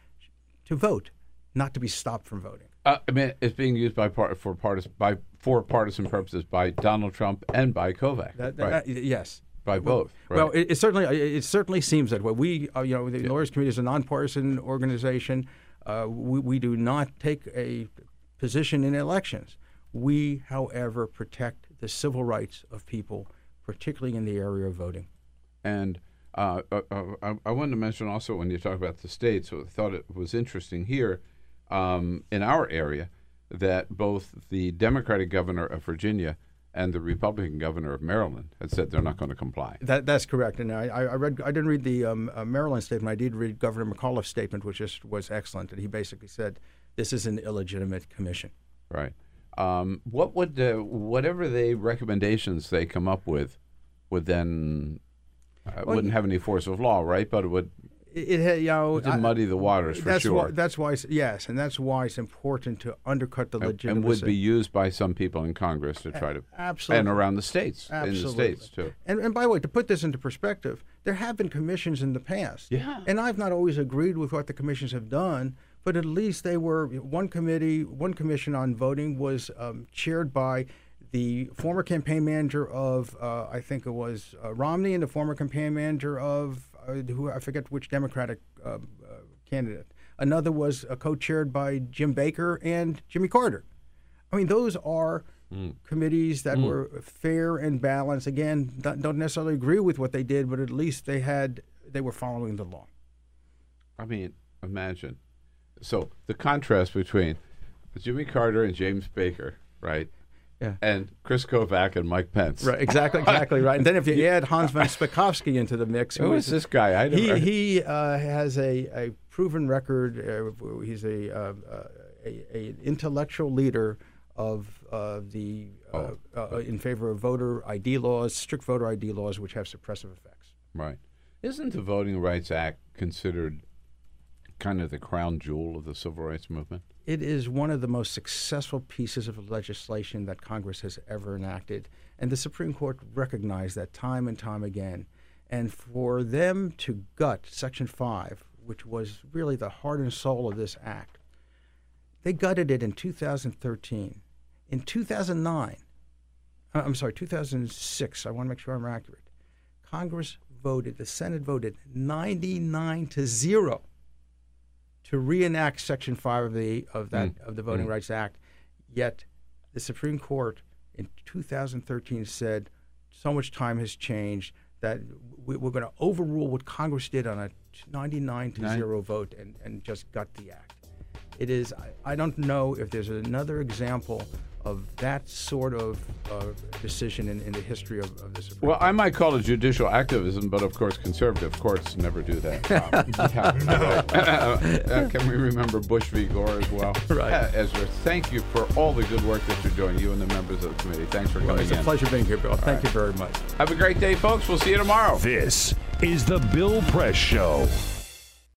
to vote, not to be stopped from voting. Uh, I mean, it's being used by part, for partisan by for partisan purposes by Donald Trump and by Kobach. That, that, right? that, yes, by both. Well, right. well it, it certainly it certainly seems that way. We, uh, you know, the yeah. Lawyers Committee is a nonpartisan organization. Uh, we, we do not take a position in elections. We, however, protect the civil rights of people, particularly in the area of voting. And Uh, uh, I, I wanted to mention also when you talk about the states, so I thought it was interesting here um, in our area that both the Democratic governor of Virginia and the Republican governor of Maryland had said they're not going to comply. That, that's correct. And I, I read, I didn't read the um, uh, Maryland statement. I did read Governor McAuliffe's statement, which just was excellent. And he basically said, this is an illegitimate commission. Right. Um, what would uh, whatever the recommendations they come up with would then. It well, wouldn't have any force of law, right? But it would it, it, you know, it would muddy the waters for that's sure. Why, that's why, yes, and that's why it's important to undercut the legitimacy. And, and would be used by some people in Congress to try to, absolutely, and around the states, absolutely, in the states too. And, and by the way, to put this into perspective, there have been commissions in the past, yeah. and I've not always agreed with what the commissions have done, but at least they were one committee, one commission on voting was um, chaired by the former campaign manager of, uh, I think it was uh, Romney, and the former campaign manager of, uh, who I forget which Democratic uh, uh, candidate. Another was uh, co-chaired by Jim Baker and Jimmy Carter. I mean, those are mm. committees that mm. were fair and balanced. Again, don't, don't necessarily agree with what they did, but at least they had they were following the law. I mean, imagine. So the contrast between Jimmy Carter and James Baker, right? Yeah. And Chris Kobach and Mike Pence. Right, exactly, exactly right. And then if you add Hans von Spakovsky into the mix, who is this guy? I he he uh, has a, a proven record. Uh, he's a, uh, a a intellectual leader of uh, the uh, oh. uh, in favor of voter I D laws, strict voter I D laws, which have suppressive effects. Right. Isn't the Voting Rights Act considered kind of the crown jewel of the civil rights movement? It is one of the most successful pieces of legislation that Congress has ever enacted, and the Supreme Court recognized that time and time again. And for them to gut Section five, which was really the heart and soul of this act, they gutted it in two thousand thirteen. In two thousand nine, I'm sorry, two thousand six, I want to make sure I'm accurate, Congress voted, the Senate voted ninety-nine to zero. To reenact Section five of the of that mm. of the Voting mm. Rights Act, yet the Supreme Court in two thousand thirteen said so much time has changed that we, we're going to overrule what Congress did on a ninety-nine to zero vote and, and just gut the act. It is I, I don't know if there's another example of that sort of uh, decision in, in the history of, of the Supreme Court. Well, I might call it judicial activism, but of course conservative courts never do that. Um, uh, can we remember Bush v. Gore as well? Right. Uh, Ezra, thank you for all the good work that you're doing, you and the members of the committee. Thanks for coming in. Well, it's a in. pleasure being here, Bill. All thank right. you very much. Have a great day, folks. We'll see you tomorrow. This is The Bill Press Show.